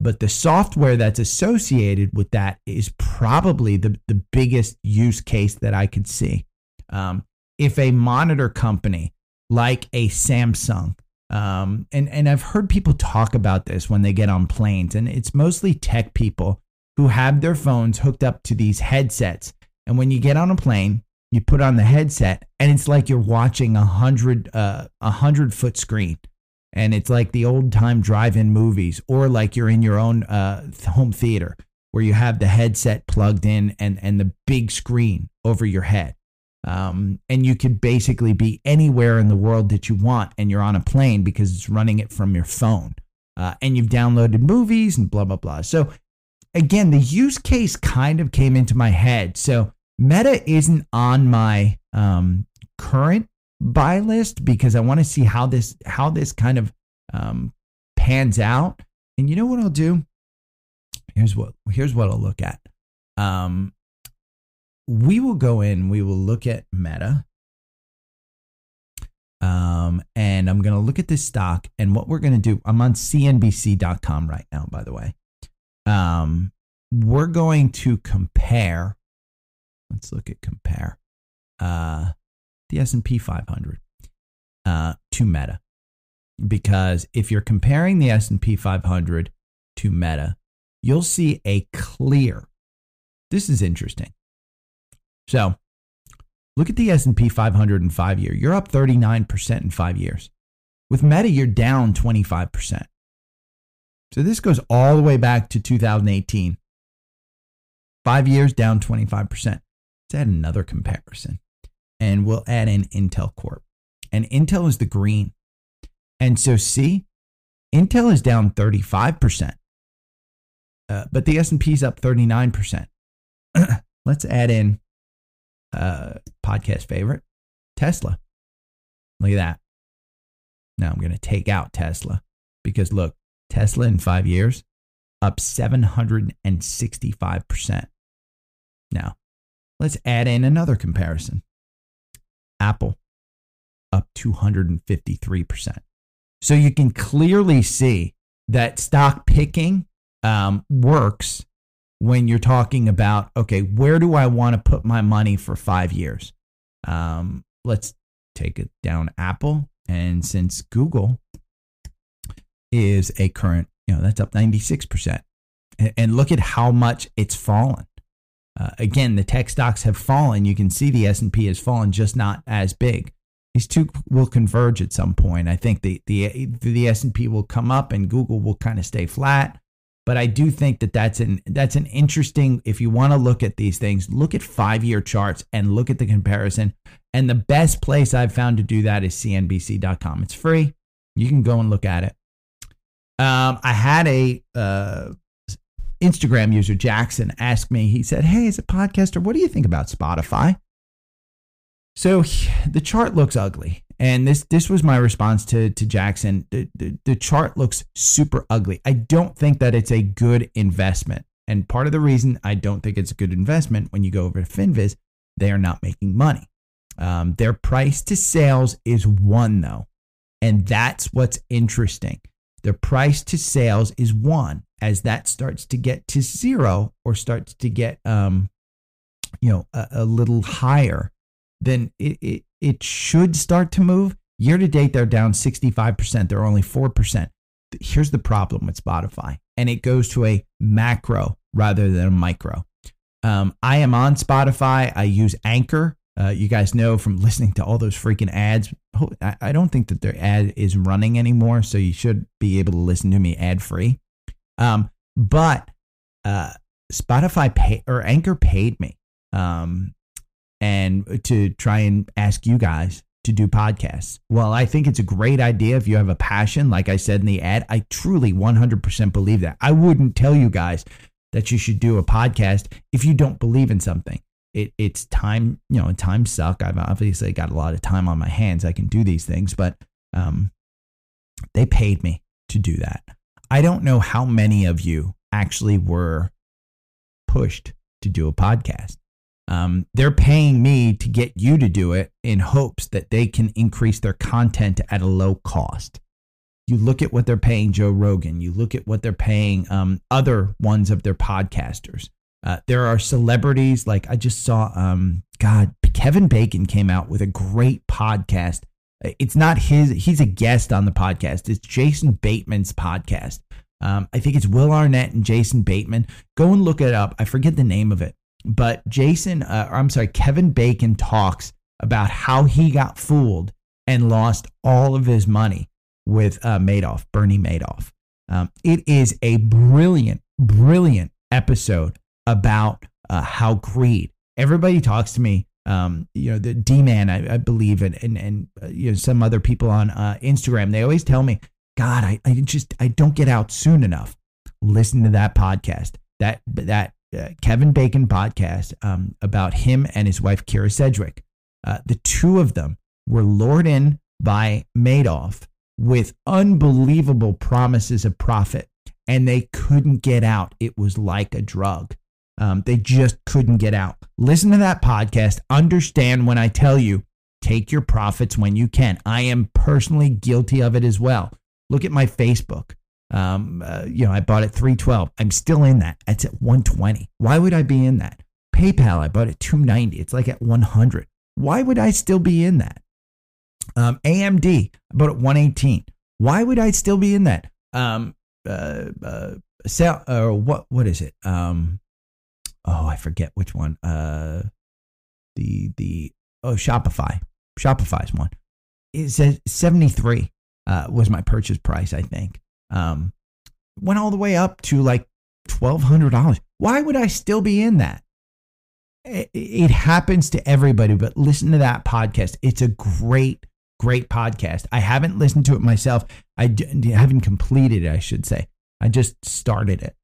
but the software that's associated with that is probably the, the biggest use case that I could see. Um, if a monitor company like a Samsung, Um, and, and I've heard people talk about this when they get on planes, and it's mostly tech people who have their phones hooked up to these headsets. And when you get on a plane, you put on the headset and it's like you're watching a hundred, uh, a hundred foot screen. And it's like the old time drive-in movies, or like you're in your own uh, home theater where you have the headset plugged in and, and the big screen over your head. Um, and you could basically be anywhere in the world that you want, and you're on a plane because it's running it from your phone, uh, and you've downloaded movies and blah, blah, blah. So again, the use case kind of came into my head. So Meta isn't on my um, current buy list because I want to see how this, how this kind of um, pans out. And you know what I'll do? Here's what, here's what I'll look at. Um, We will go in, we will look at Meta, um, and I'm going to look at this stock, and what we're going to do, I'm on C N B C dot com right now, by the way. Um, we're going to compare, let's look at compare, uh, the S and P five hundred uh, to Meta, because if you're comparing the S and P five hundred to Meta, you'll see a clear, this is interesting. So look at the S and P five hundred in five years. You're up thirty-nine percent in five years. With Meta, you're down twenty-five percent. So this goes all the way back to two thousand eighteen. Five years down twenty-five percent. Let's add another comparison. And we'll add in Intel Corp. And Intel is the green. And so see, Intel is down thirty-five percent. Uh, but the S and P is up thirty-nine percent. Let's add in Uh, podcast favorite, Tesla. Look at that. Now I'm going to take out Tesla because look, Tesla in five years up seven hundred sixty-five percent. Now let's add in another comparison. Apple up two hundred fifty-three percent. So you can clearly see that stock picking um, works when you're talking about, okay, where do I want to put my money for five years? Um, let's take it down Apple. And since Google is a current, you know, that's up ninety-six percent. And, and look at how much it's fallen. Uh, again, the tech stocks have fallen. You can see the S and P has fallen, just not as big. These two will converge at some point. I think the the the S and P will come up and Google will kind of stay flat. But I do think that that's an that's an interesting, if you want to look at these things, look at five-year charts and look at the comparison. And the best place I've found to do that is C N B C dot com. It's free. You can go and look at it. Um, I had a uh, Instagram user, Jackson, ask me, he said, hey, as a podcaster, what do you think about Spotify? So the chart looks ugly. And this this was my response to, to Jackson. The, the, the chart looks super ugly. I don't think that it's a good investment. And part of the reason I don't think it's a good investment, when you go over to Finviz, they are not making money. Um, their price to sales is one, though. And that's what's interesting. Their price to sales is one. As that starts to get to zero or starts to get um, you know, a, a little higher, then it, it, it should start to move. Year to date, they're down sixty-five percent. They're only four percent. Here's the problem with Spotify. And it goes to a macro rather than a micro. Um, I am on Spotify. I use Anchor. Uh, you guys know from listening to all those freaking ads. I, I don't think that their ad is running anymore. So you should be able to listen to me ad free. Um, but uh, Spotify pay, or Anchor paid me. Um, and to try and ask you guys to do podcasts. Well, I think it's a great idea if you have a passion. Like I said in the ad, I truly one hundred percent believe that. I wouldn't tell you guys that you should do a podcast if you don't believe in something. It, it's time, you know, time suck. I've obviously got a lot of time on my hands. I can do these things, but um, they paid me to do that. I don't know how many of you actually were pushed to do a podcast. Um, they're paying me to get you to do it in hopes that they can increase their content at a low cost. You look at what they're paying Joe Rogan. You look at what they're paying um, other ones of their podcasters. Uh, there are celebrities like I just saw, um, God, Kevin Bacon came out with a great podcast. It's not his. He's a guest on the podcast. It's Jason Bateman's podcast. Um, I think it's Will Arnett and Jason Bateman. Go and look it up. I forget the name of it. But Jason, uh, or I'm sorry, Kevin Bacon talks about how he got fooled and lost all of his money with uh, Madoff, Bernie Madoff. Um, it is a brilliant, brilliant episode about uh, how greed. Everybody talks to me, um, you know, the D-Man, I, I believe, and and, and uh, you know, some other people on uh, Instagram. They always tell me, God, I, I just I don't get out soon enough. Listen to that podcast. That that. Uh, Kevin Bacon podcast um, about him and his wife, Kira Sedgwick. Uh, the two of them were lured in by Madoff with unbelievable promises of profit, and they couldn't get out. It was like a drug. Um, they just couldn't get out. Listen to that podcast. Understand when I tell you, take your profits when you can. I am personally guilty of it as well. Look at my Facebook. Um, uh, you know, I bought at three twelve. I'm still in that. It's at one twenty. Why would I be in that? PayPal, I bought at two ninety. It's like at one hundred. Why would I still be in that? Um, A M D, I bought at one eighteen. Why would I still be in that? Um, uh, uh, sell, uh, what, what is it? Um, oh, I forget which one. Uh, the, the, oh, Shopify. Shopify's one. It says seventy-three, uh, was my purchase price, I think. Um, went all the way up to like twelve hundred dollars. Why would I still be in that? It, it happens to everybody, but listen to that podcast. It's a great, great podcast. I haven't listened to it myself. I d- haven't completed it, I should say. I just started it.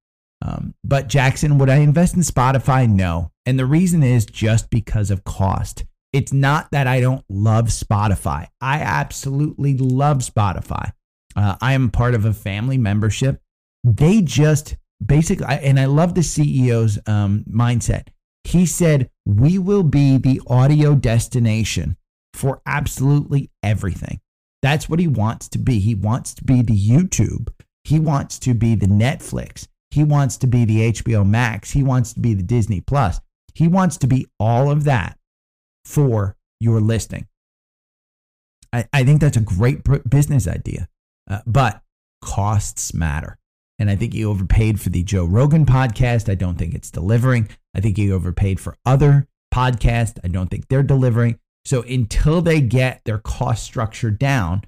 Um, but Jackson, would I invest in Spotify? No. And the reason is just because of cost. It's not that I don't love Spotify. I absolutely love Spotify. Uh, I am part of a family membership. They just basically, and I love the C E O's um, mindset. He said, we will be the audio destination for absolutely everything. That's what he wants to be. He wants to be the YouTube. He wants to be the Netflix. He wants to be the H B O Max. He wants to be the Disney Plus. He wants to be all of that for your listing. I, I think that's a great business idea, uh, but costs matter. And I think he overpaid for the Joe Rogan podcast. I don't think it's delivering. I think he overpaid for other podcasts. I don't think they're delivering. So until they get their cost structure down,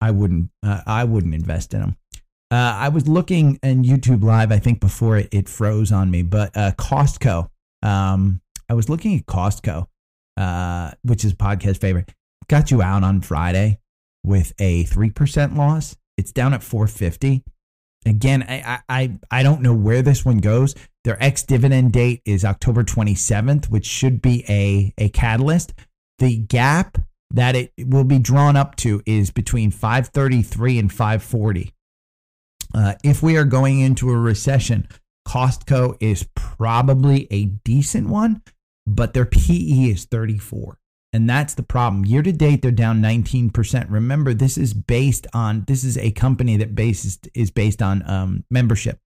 I wouldn't uh, I wouldn't invest in them. Uh, I was looking in YouTube Live, I think, before it, it froze on me, but uh, Costco. Um, I was looking at Costco, uh, which is podcast favorite. Got you out on Friday with a three percent loss. It's down at four fifty. Again, I, I, I don't know where this one goes. Their ex-dividend date is October twenty-seventh, which should be a, a catalyst. The gap that it will be drawn up to is between five thirty-three and five forty. Uh, if we are going into a recession, Costco is probably a decent one, but their P E is thirty-four. And that's the problem. Year to date, they're down nineteen percent. Remember, this is based on, this is a company that bases, is based on um, membership.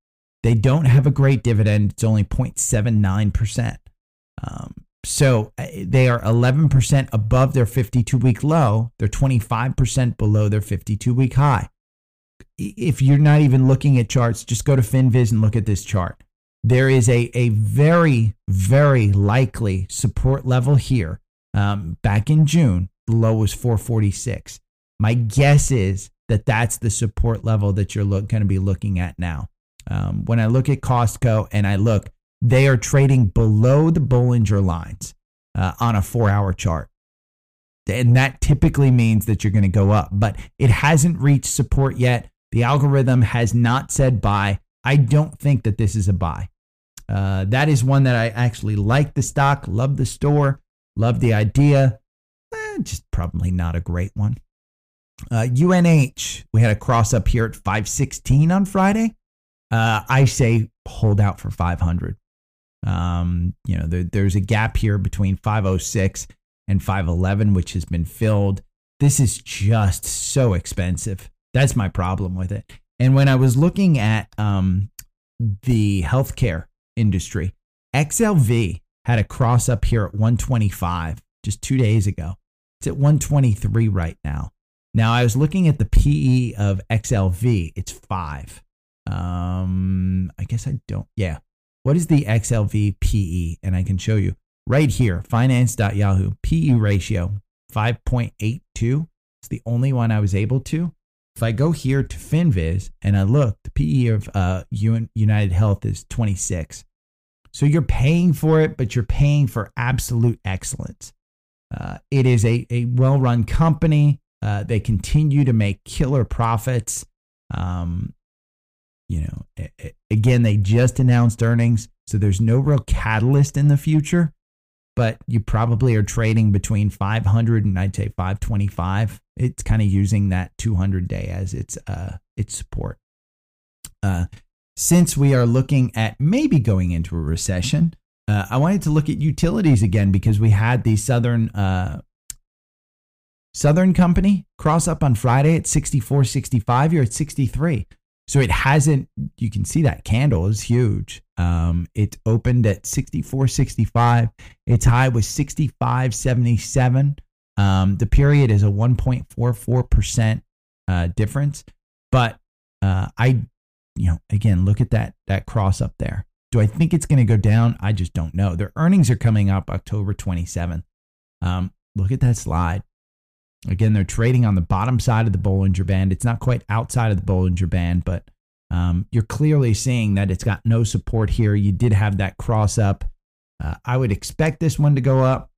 They don't have a great dividend. It's only zero point seven nine percent. Um, so they are eleven percent above their fifty-two week low. They're twenty-five percent below their fifty-two week high. If you're not even looking at charts, just go to Finviz and look at this chart. There is a, a very, very likely support level here. Um, back in June, the low was four forty-six. My guess is that that's the support level that you're look, going to be looking at now. Um, when I look at Costco and I look, they are trading below the Bollinger lines uh, on a four-hour chart. And that typically means that you're going to go up, but it hasn't reached support yet. The algorithm has not said buy. I don't think that this is a buy. Uh, that is one that I actually like the stock, love the store, love the idea. Eh, just probably not a great one. Uh, U N H, we had a cross up here at five sixteen on Friday. Uh, I say hold out for five hundred. Um, you know, there, there's a gap here between five oh six and five eleven, which has been filled. This is just so expensive. That's my problem with it. And when I was looking at um, the healthcare industry, X L V had a cross up here at one twenty-five just two days ago. It's at one twenty-three right now. Now, I was looking at the P E of X L V. It's five. Um, I guess I don't. Yeah. What is the X L V P E? And I can show you. Right here, finance.yahoo, P E ratio, five point eight two. It's the only one I was able to. If I go here to Finviz and I look, the P E of uh, United Health is twenty-six. So you're paying for it, but you're paying for absolute excellence. Uh, it is a, a well-run company. Uh, they continue to make killer profits. Um, you know, it, it, again, they just announced earnings, so there's no real catalyst in the future. But you probably are trading between five hundred and I'd say five twenty-five. It's kind of using that two hundred day as its uh, its support. Uh, since we are looking at maybe going into a recession, uh, I wanted to look at utilities again because we had the Southern uh, Southern Company cross up on Friday at sixty-four sixty-five. You're at sixty-three. So it hasn't, you can see that candle is huge. Um, it opened at sixty-four sixty-five. Its high was sixty-five seventy-seven. Um, the period is a one point four four percent uh, difference. But uh, I, you know, again, look at that, that cross up there. Do I think it's going to go down? I just don't know. Their earnings are coming up October twenty-seventh. Um, look at that slide. Again, they're trading on the bottom side of the Bollinger Band. It's not quite outside of the Bollinger Band, but um, you're clearly seeing that it's got no support here. You did have that cross up. Uh, I would expect this one to go up,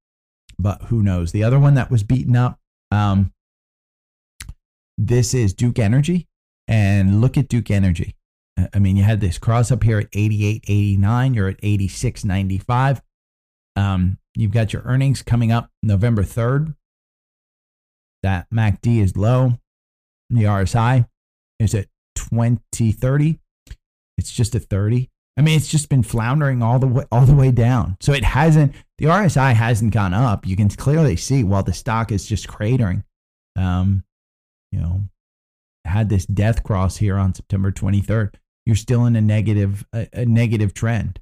but who knows? The other one that was beaten up, um, this is Duke Energy. And look at Duke Energy. I mean, you had this cross up here at eighty-eight eighty-nine. You're at eighty-six ninety-five. Um, you've got your earnings coming up November third. That M A C D is low. The R S I is at twenty thirty. It's just at thirty. I mean, it's just been floundering all the way, all the way down. So it hasn't, the R S I hasn't gone up. You can clearly see while the stock is just cratering. Um, you know, had this death cross here on September twenty-third. You're still in a negative, a, a negative trend.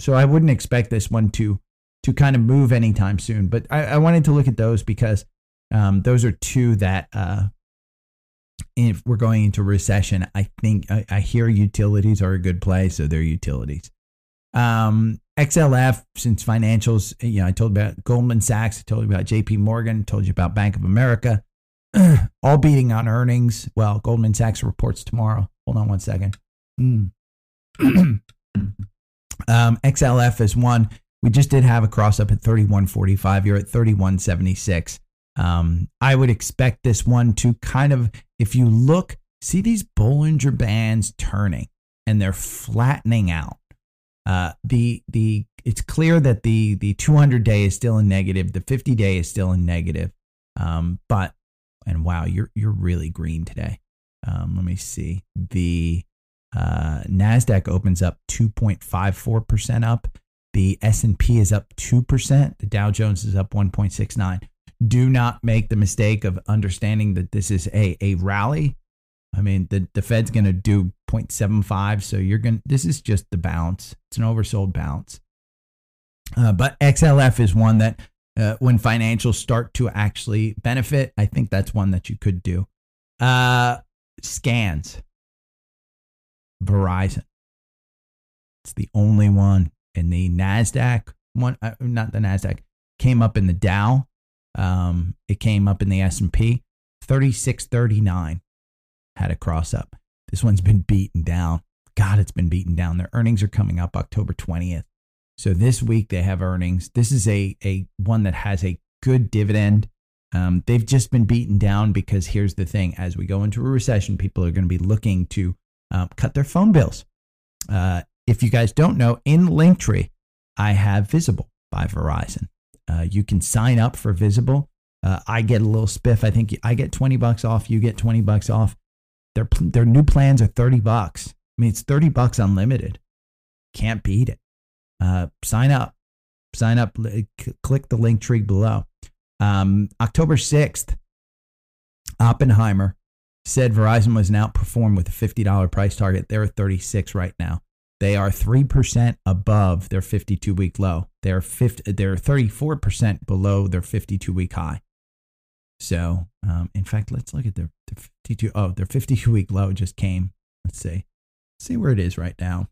So I wouldn't expect this one to, to kind of move anytime soon. But I, I wanted to look at those because um, those are two that, uh, if we're going into recession, I think I, I hear utilities are a good play. So they're utilities. Um, X L F, since financials, you know, I told you about Goldman Sachs, I told you about J P Morgan, told you about Bank of America, all beating on earnings. Well, Goldman Sachs reports tomorrow. Hold on one second. Mm. um, X L F is one. We just did have a cross up at thirty-one forty-five. You're at thirty-one seventy-six. Um, I would expect this one to kind of, if you look, see these Bollinger Bands turning and they're flattening out. Uh, the, the, it's clear that the, the two hundred day is still in negative. The fifty day is still in negative. Um, but, and wow, you're, you're really green today. Um, let me see. The, uh, NASDAQ opens up two point five four percent up. The S and P is up two percent. The Dow Jones is up one point six nine. Do not make the mistake of understanding that this is a, a rally. I mean, the, the Fed's going to do zero point seven five. So you're going to, this is just the bounce. It's an oversold bounce. Uh, but X L F is one that uh, when financials start to actually benefit, I think that's one that you could do. Uh, scans. Verizon. It's the only one in the NASDAQ. One, uh, not the NASDAQ. Came up in the Dow. Um, it came up in the S and P, thirty-six thirty-nine had a cross up. This one's been beaten down. God, it's been beaten down. Their earnings are coming up October twentieth. So this week they have earnings. This is a, a one that has a good dividend. Um, they've just been beaten down because here's the thing. As we go into a recession, people are going to be looking to uh, cut their phone bills. Uh, if you guys don't know, in Linktree, I have Visible by Verizon. Uh, you can sign up for Visible. Uh, I get a little spiff. I think I get twenty bucks off. You get twenty bucks off. Their their new plans are thirty bucks. I mean, it's thirty bucks unlimited. Can't beat it. Uh, sign up. Sign up. Click the link tree below. Um, October sixth, Oppenheimer said Verizon was an outperform with a fifty dollars price target. They're at thirty-six right now. They are three percent above their fifty-two week low. They're they're thirty-four percent below their fifty-two week high. So, um, in fact, let's look at their, their fifty-two. Oh, their fifty-two week low just came. Let's see. Let's see where it is right now.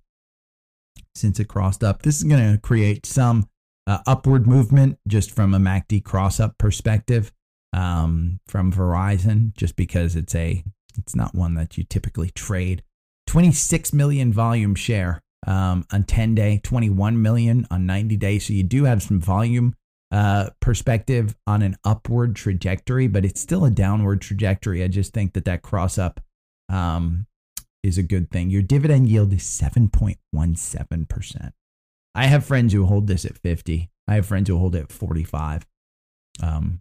Since it crossed up, this is going to create some uh, upward movement just from a M A C D cross up perspective um, from Verizon, just because it's a it's not one that you typically trade. twenty-six million volume share um, on ten day, twenty-one million on ninety day. So you do have some volume uh, perspective on an upward trajectory, but it's still a downward trajectory. I just think that that cross up um, is a good thing. Your dividend yield is seven point one seven percent. I have friends who hold this at fifty. I have friends who hold it at forty-five. Um,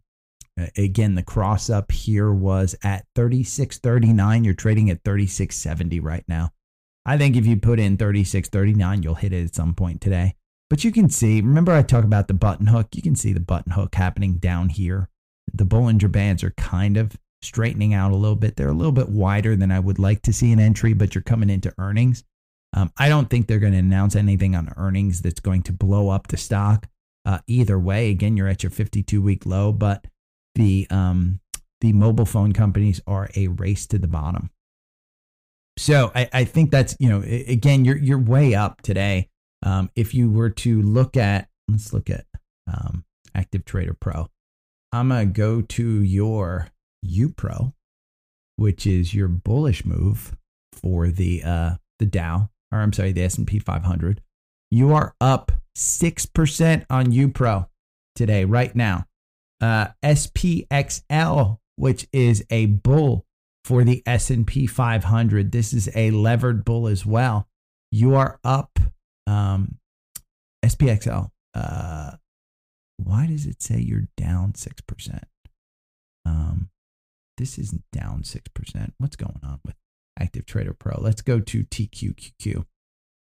Again, the cross up here was at thirty-six thirty-nine. You're trading at thirty-six seventy right now. I think if you put in thirty-six thirty-nine, you'll hit it at some point today. But you can see, remember I talk about the button hook. You can see the button hook happening down here. The Bollinger Bands are kind of straightening out a little bit. They're a little bit wider than I would like to see an entry, but you're coming into earnings. Um, I don't think they're going to announce anything on earnings that's going to blow up the stock. Uh, either way, again, you're at your fifty-two week low, but The um the mobile phone companies are a race to the bottom. So I, I think that's, you know, again, you're you're way up today. Um, if you were to look at, let's look at um, Active Trader Pro. I'm gonna go to your U Pro, which is your bullish move for the uh the Dow, or I'm sorry, the S and P five hundred. You are up six percent on U Pro today, right now. Uh, S P X L, which is a bull for the S and P five hundred. This is a levered bull as well. You are up. Um, S P X L uh, why does it say you're down six percent? Um, this isn't down six percent. What's going on with Active Trader Pro? Let's go to T Q Q Q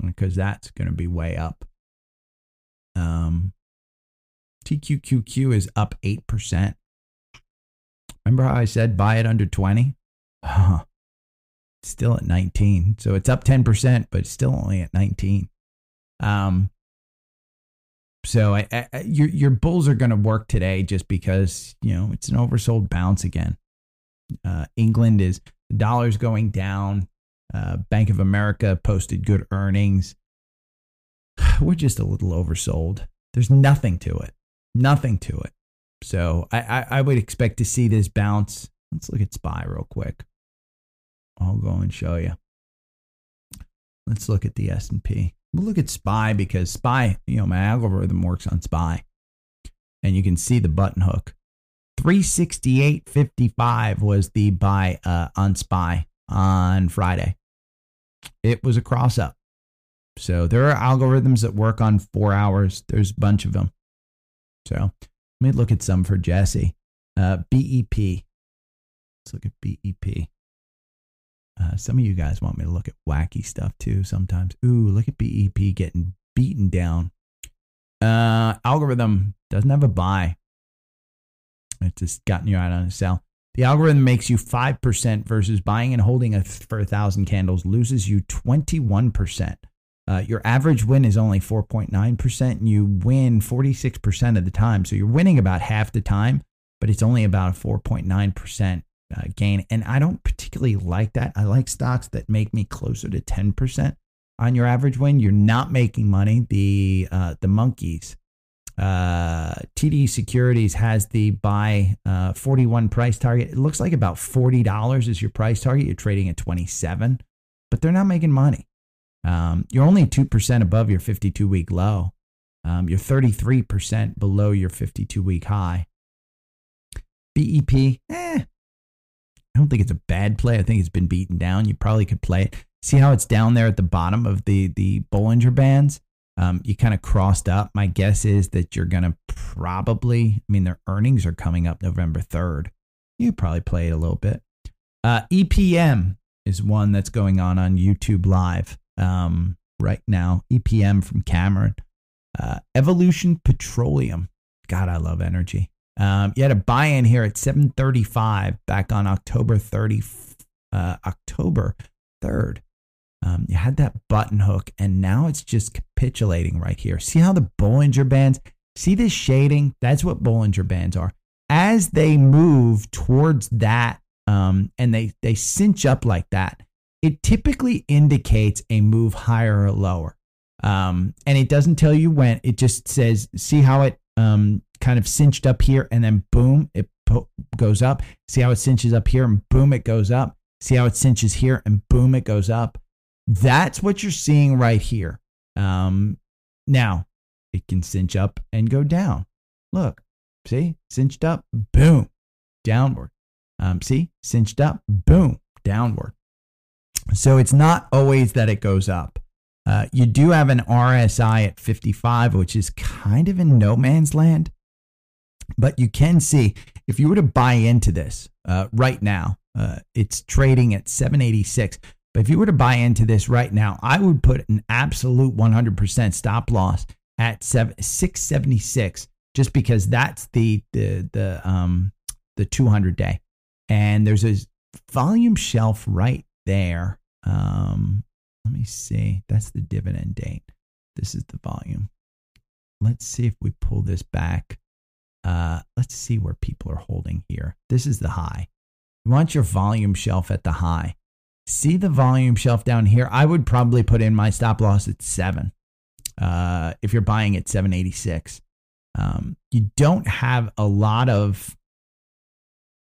because that's going to be way up. Um, T Q Q Q is up eight percent. Remember how I said buy it under twenty? Huh. It's still at nineteen. So it's up ten percent, but it's still only at nineteen. Um, so I, I, your, your bulls are going to work today just because, you know, it's an oversold bounce again. Uh, England is, the dollar's going down. Uh, Bank of America posted good earnings. We're just a little oversold. There's nothing to it. Nothing to it. So I, I, I would expect to see this bounce. Let's look at S P Y real quick. I'll go and show you. Let's look at the S and P. We'll look at S P Y because S P Y, you know, my algorithm works on S P Y. And you can see the button hook. three sixty-eight fifty-five was the buy uh, on S P Y on Friday. It was a cross up. So there are algorithms that work on four hours. There's a bunch of them. So let me look at some for Jesse. Uh, B E P. Let's look at B E P. Uh, some of you guys want me to look at wacky stuff too sometimes. Ooh, look at B E P getting beaten down. Uh, algorithm doesn't have a buy. It's just gotten you out on a sell. The algorithm makes you five percent versus buying and holding a, for one thousand candles loses you twenty-one percent. Uh, your average win is only four point nine percent and you win forty-six percent of the time. So you're winning about half the time, but it's only about a four point nine percent uh, gain. And I don't particularly like that. I like stocks that make me closer to ten percent on your average win. You're not making money. The, uh, the monkeys, uh, T D Securities has the buy, uh, forty-one price target. It looks like about forty dollars is your price target. You're trading at twenty-seven, but they're not making money. Um, you're only two percent above your fifty-two week low. Um, you're thirty-three percent below your fifty-two week high. B E P, eh, I don't think it's a bad play. I think it's been beaten down. You probably could play it. See how it's down there at the bottom of the, the Bollinger Bands? Um, you kind of crossed up. My guess is that you're going to probably, I mean, their earnings are coming up November third. You probably play it a little bit. Uh, E P M is one that's going on on YouTube Live. Um, right now, E P M from Cameron, uh, Evolution Petroleum. God, I love energy. Um, you had a buy in here at seven thirty-five back on October third. Um, you had that button hook and now it's just capitulating right here. See how the Bollinger Bands, see this shading? That's what Bollinger Bands are. As they move towards that, um, and they, they cinch up like that, it typically indicates a move higher or lower. Um, and it doesn't tell you when. It just says, see how it um, kind of cinched up here and then boom, it po- goes up. See how it cinches up here and boom, it goes up. See how it cinches here and boom, it goes up. That's what you're seeing right here. Um, now, it can cinch up and go down. Look, see, cinched up, boom, downward. Um, see, cinched up, boom, downward. So it's not always that it goes up. Uh, you do have an R S I at fifty-five, which is kind of in no man's land. But you can see if you were to buy into this uh, right now, uh, it's trading at seven eighty-six. But if you were to buy into this right now, I would put an absolute one hundred percent stop loss at six seventy-six, just because that's the the the um the two hundred day, and there's a volume shelf right there. Um, let me see. That's the dividend date. This is the volume. Let's see if we pull this back. Uh, let's see where people are holding here. This is the high. You want your volume shelf at the high. See the volume shelf down here. I would probably put in my stop loss at seven. Uh, if you're buying at seven eighty-six, um, you don't have a lot of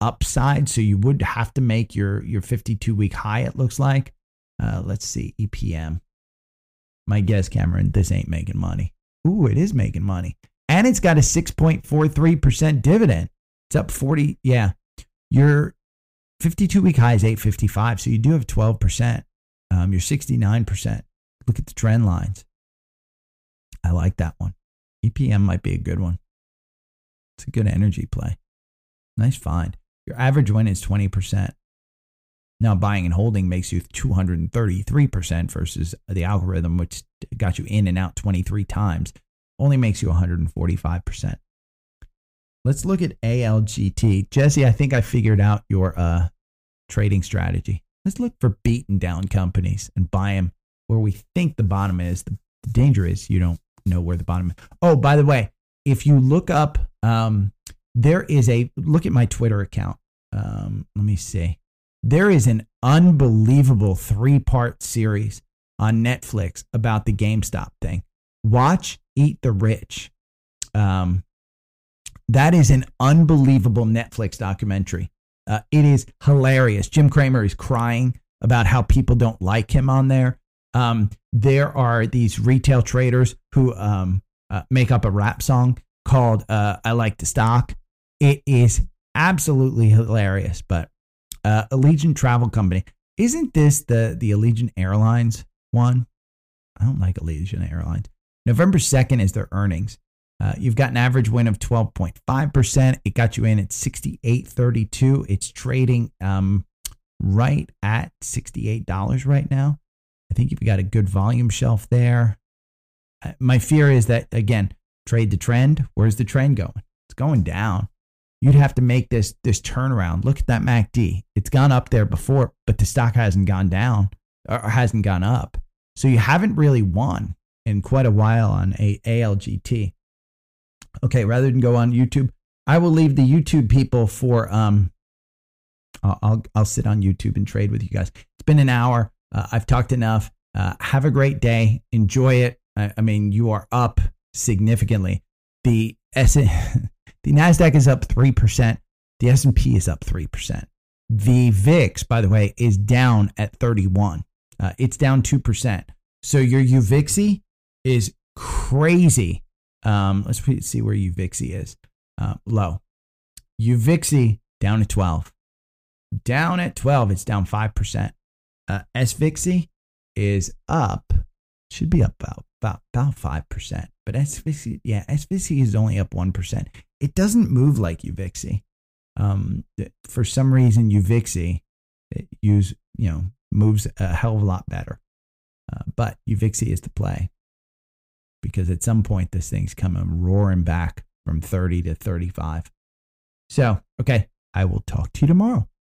upside, so you would have to make your your fifty-two week high. It looks like. Uh, let's see E P M. My guess, Cameron, this ain't making money. Ooh, it is making money, and it's got a six point four three percent dividend. It's up forty. Yeah, your fifty-two week high is eight fifty-five, so you do have twelve percent. Um, you're sixty-nine percent. Look at the trend lines. I like that one. E P M might be a good one. It's a good energy play. Nice find. Your average win is twenty percent. Now, buying and holding makes you two hundred thirty-three percent versus the algorithm, which got you in and out twenty-three times, only makes you one hundred forty-five percent. Let's look at A L G T. Jesse, I think I figured out your uh, trading strategy. Let's look for beaten down companies and buy them where we think the bottom is. The danger is you don't know where the bottom is. Oh, by the way, if you look up, um, there is a, look at my Twitter account. Um, let me see. There is an unbelievable three-part series on Netflix about the GameStop thing. Watch Eat the Rich. Um, that is an unbelievable Netflix documentary. Uh, it is hilarious. Jim Cramer is crying about how people don't like him on there. Um, there are these retail traders who um, uh, make up a rap song called uh, I Like to Stock. It is absolutely hilarious, but Uh, Allegiant Travel Company. Isn't this the, the Allegiant Airlines one? I don't like Allegiant Airlines. November second is their earnings. Uh, you've got an average win of twelve point five percent. It got you in at sixty-eight thirty-two. It's trading um, right at sixty-eight dollars right now. I think you've got a good volume shelf there. Uh, my fear is that, again, trade the trend. Where's the trend going? It's going down. You'd have to make this this turnaround. Look at that M A C D. It's gone up there before, but the stock hasn't gone down or hasn't gone up. So you haven't really won in quite a while on a A L G T. Okay, rather than go on YouTube, I will leave the YouTube people for um. I'll I'll sit on YouTube and trade with you guys. It's been an hour. Uh, I've talked enough. Uh, have a great day. Enjoy it. I, I mean, you are up significantly. The S. The NASDAQ is up three percent. The S and P is up three percent. The V I X, by the way, is down at thirty-one. Uh, it's down two percent. So your U V I X Y is crazy. Um, let's see where U V I X Y is. Uh, low. U V I X Y down at twelve. Down at twelve, it's down five percent. Uh, S V I X Y is up. Should be up about, about, about five percent. But S V I X Y, yeah, S V I X Y is only up one percent. It doesn't move like U V I X Y. Um, for some reason, U V I X Y it use, you know, moves a hell of a lot better. Uh, but U V I X Y is the play because at some point this thing's coming roaring back from thirty to thirty-five. So, okay, I will talk to you tomorrow.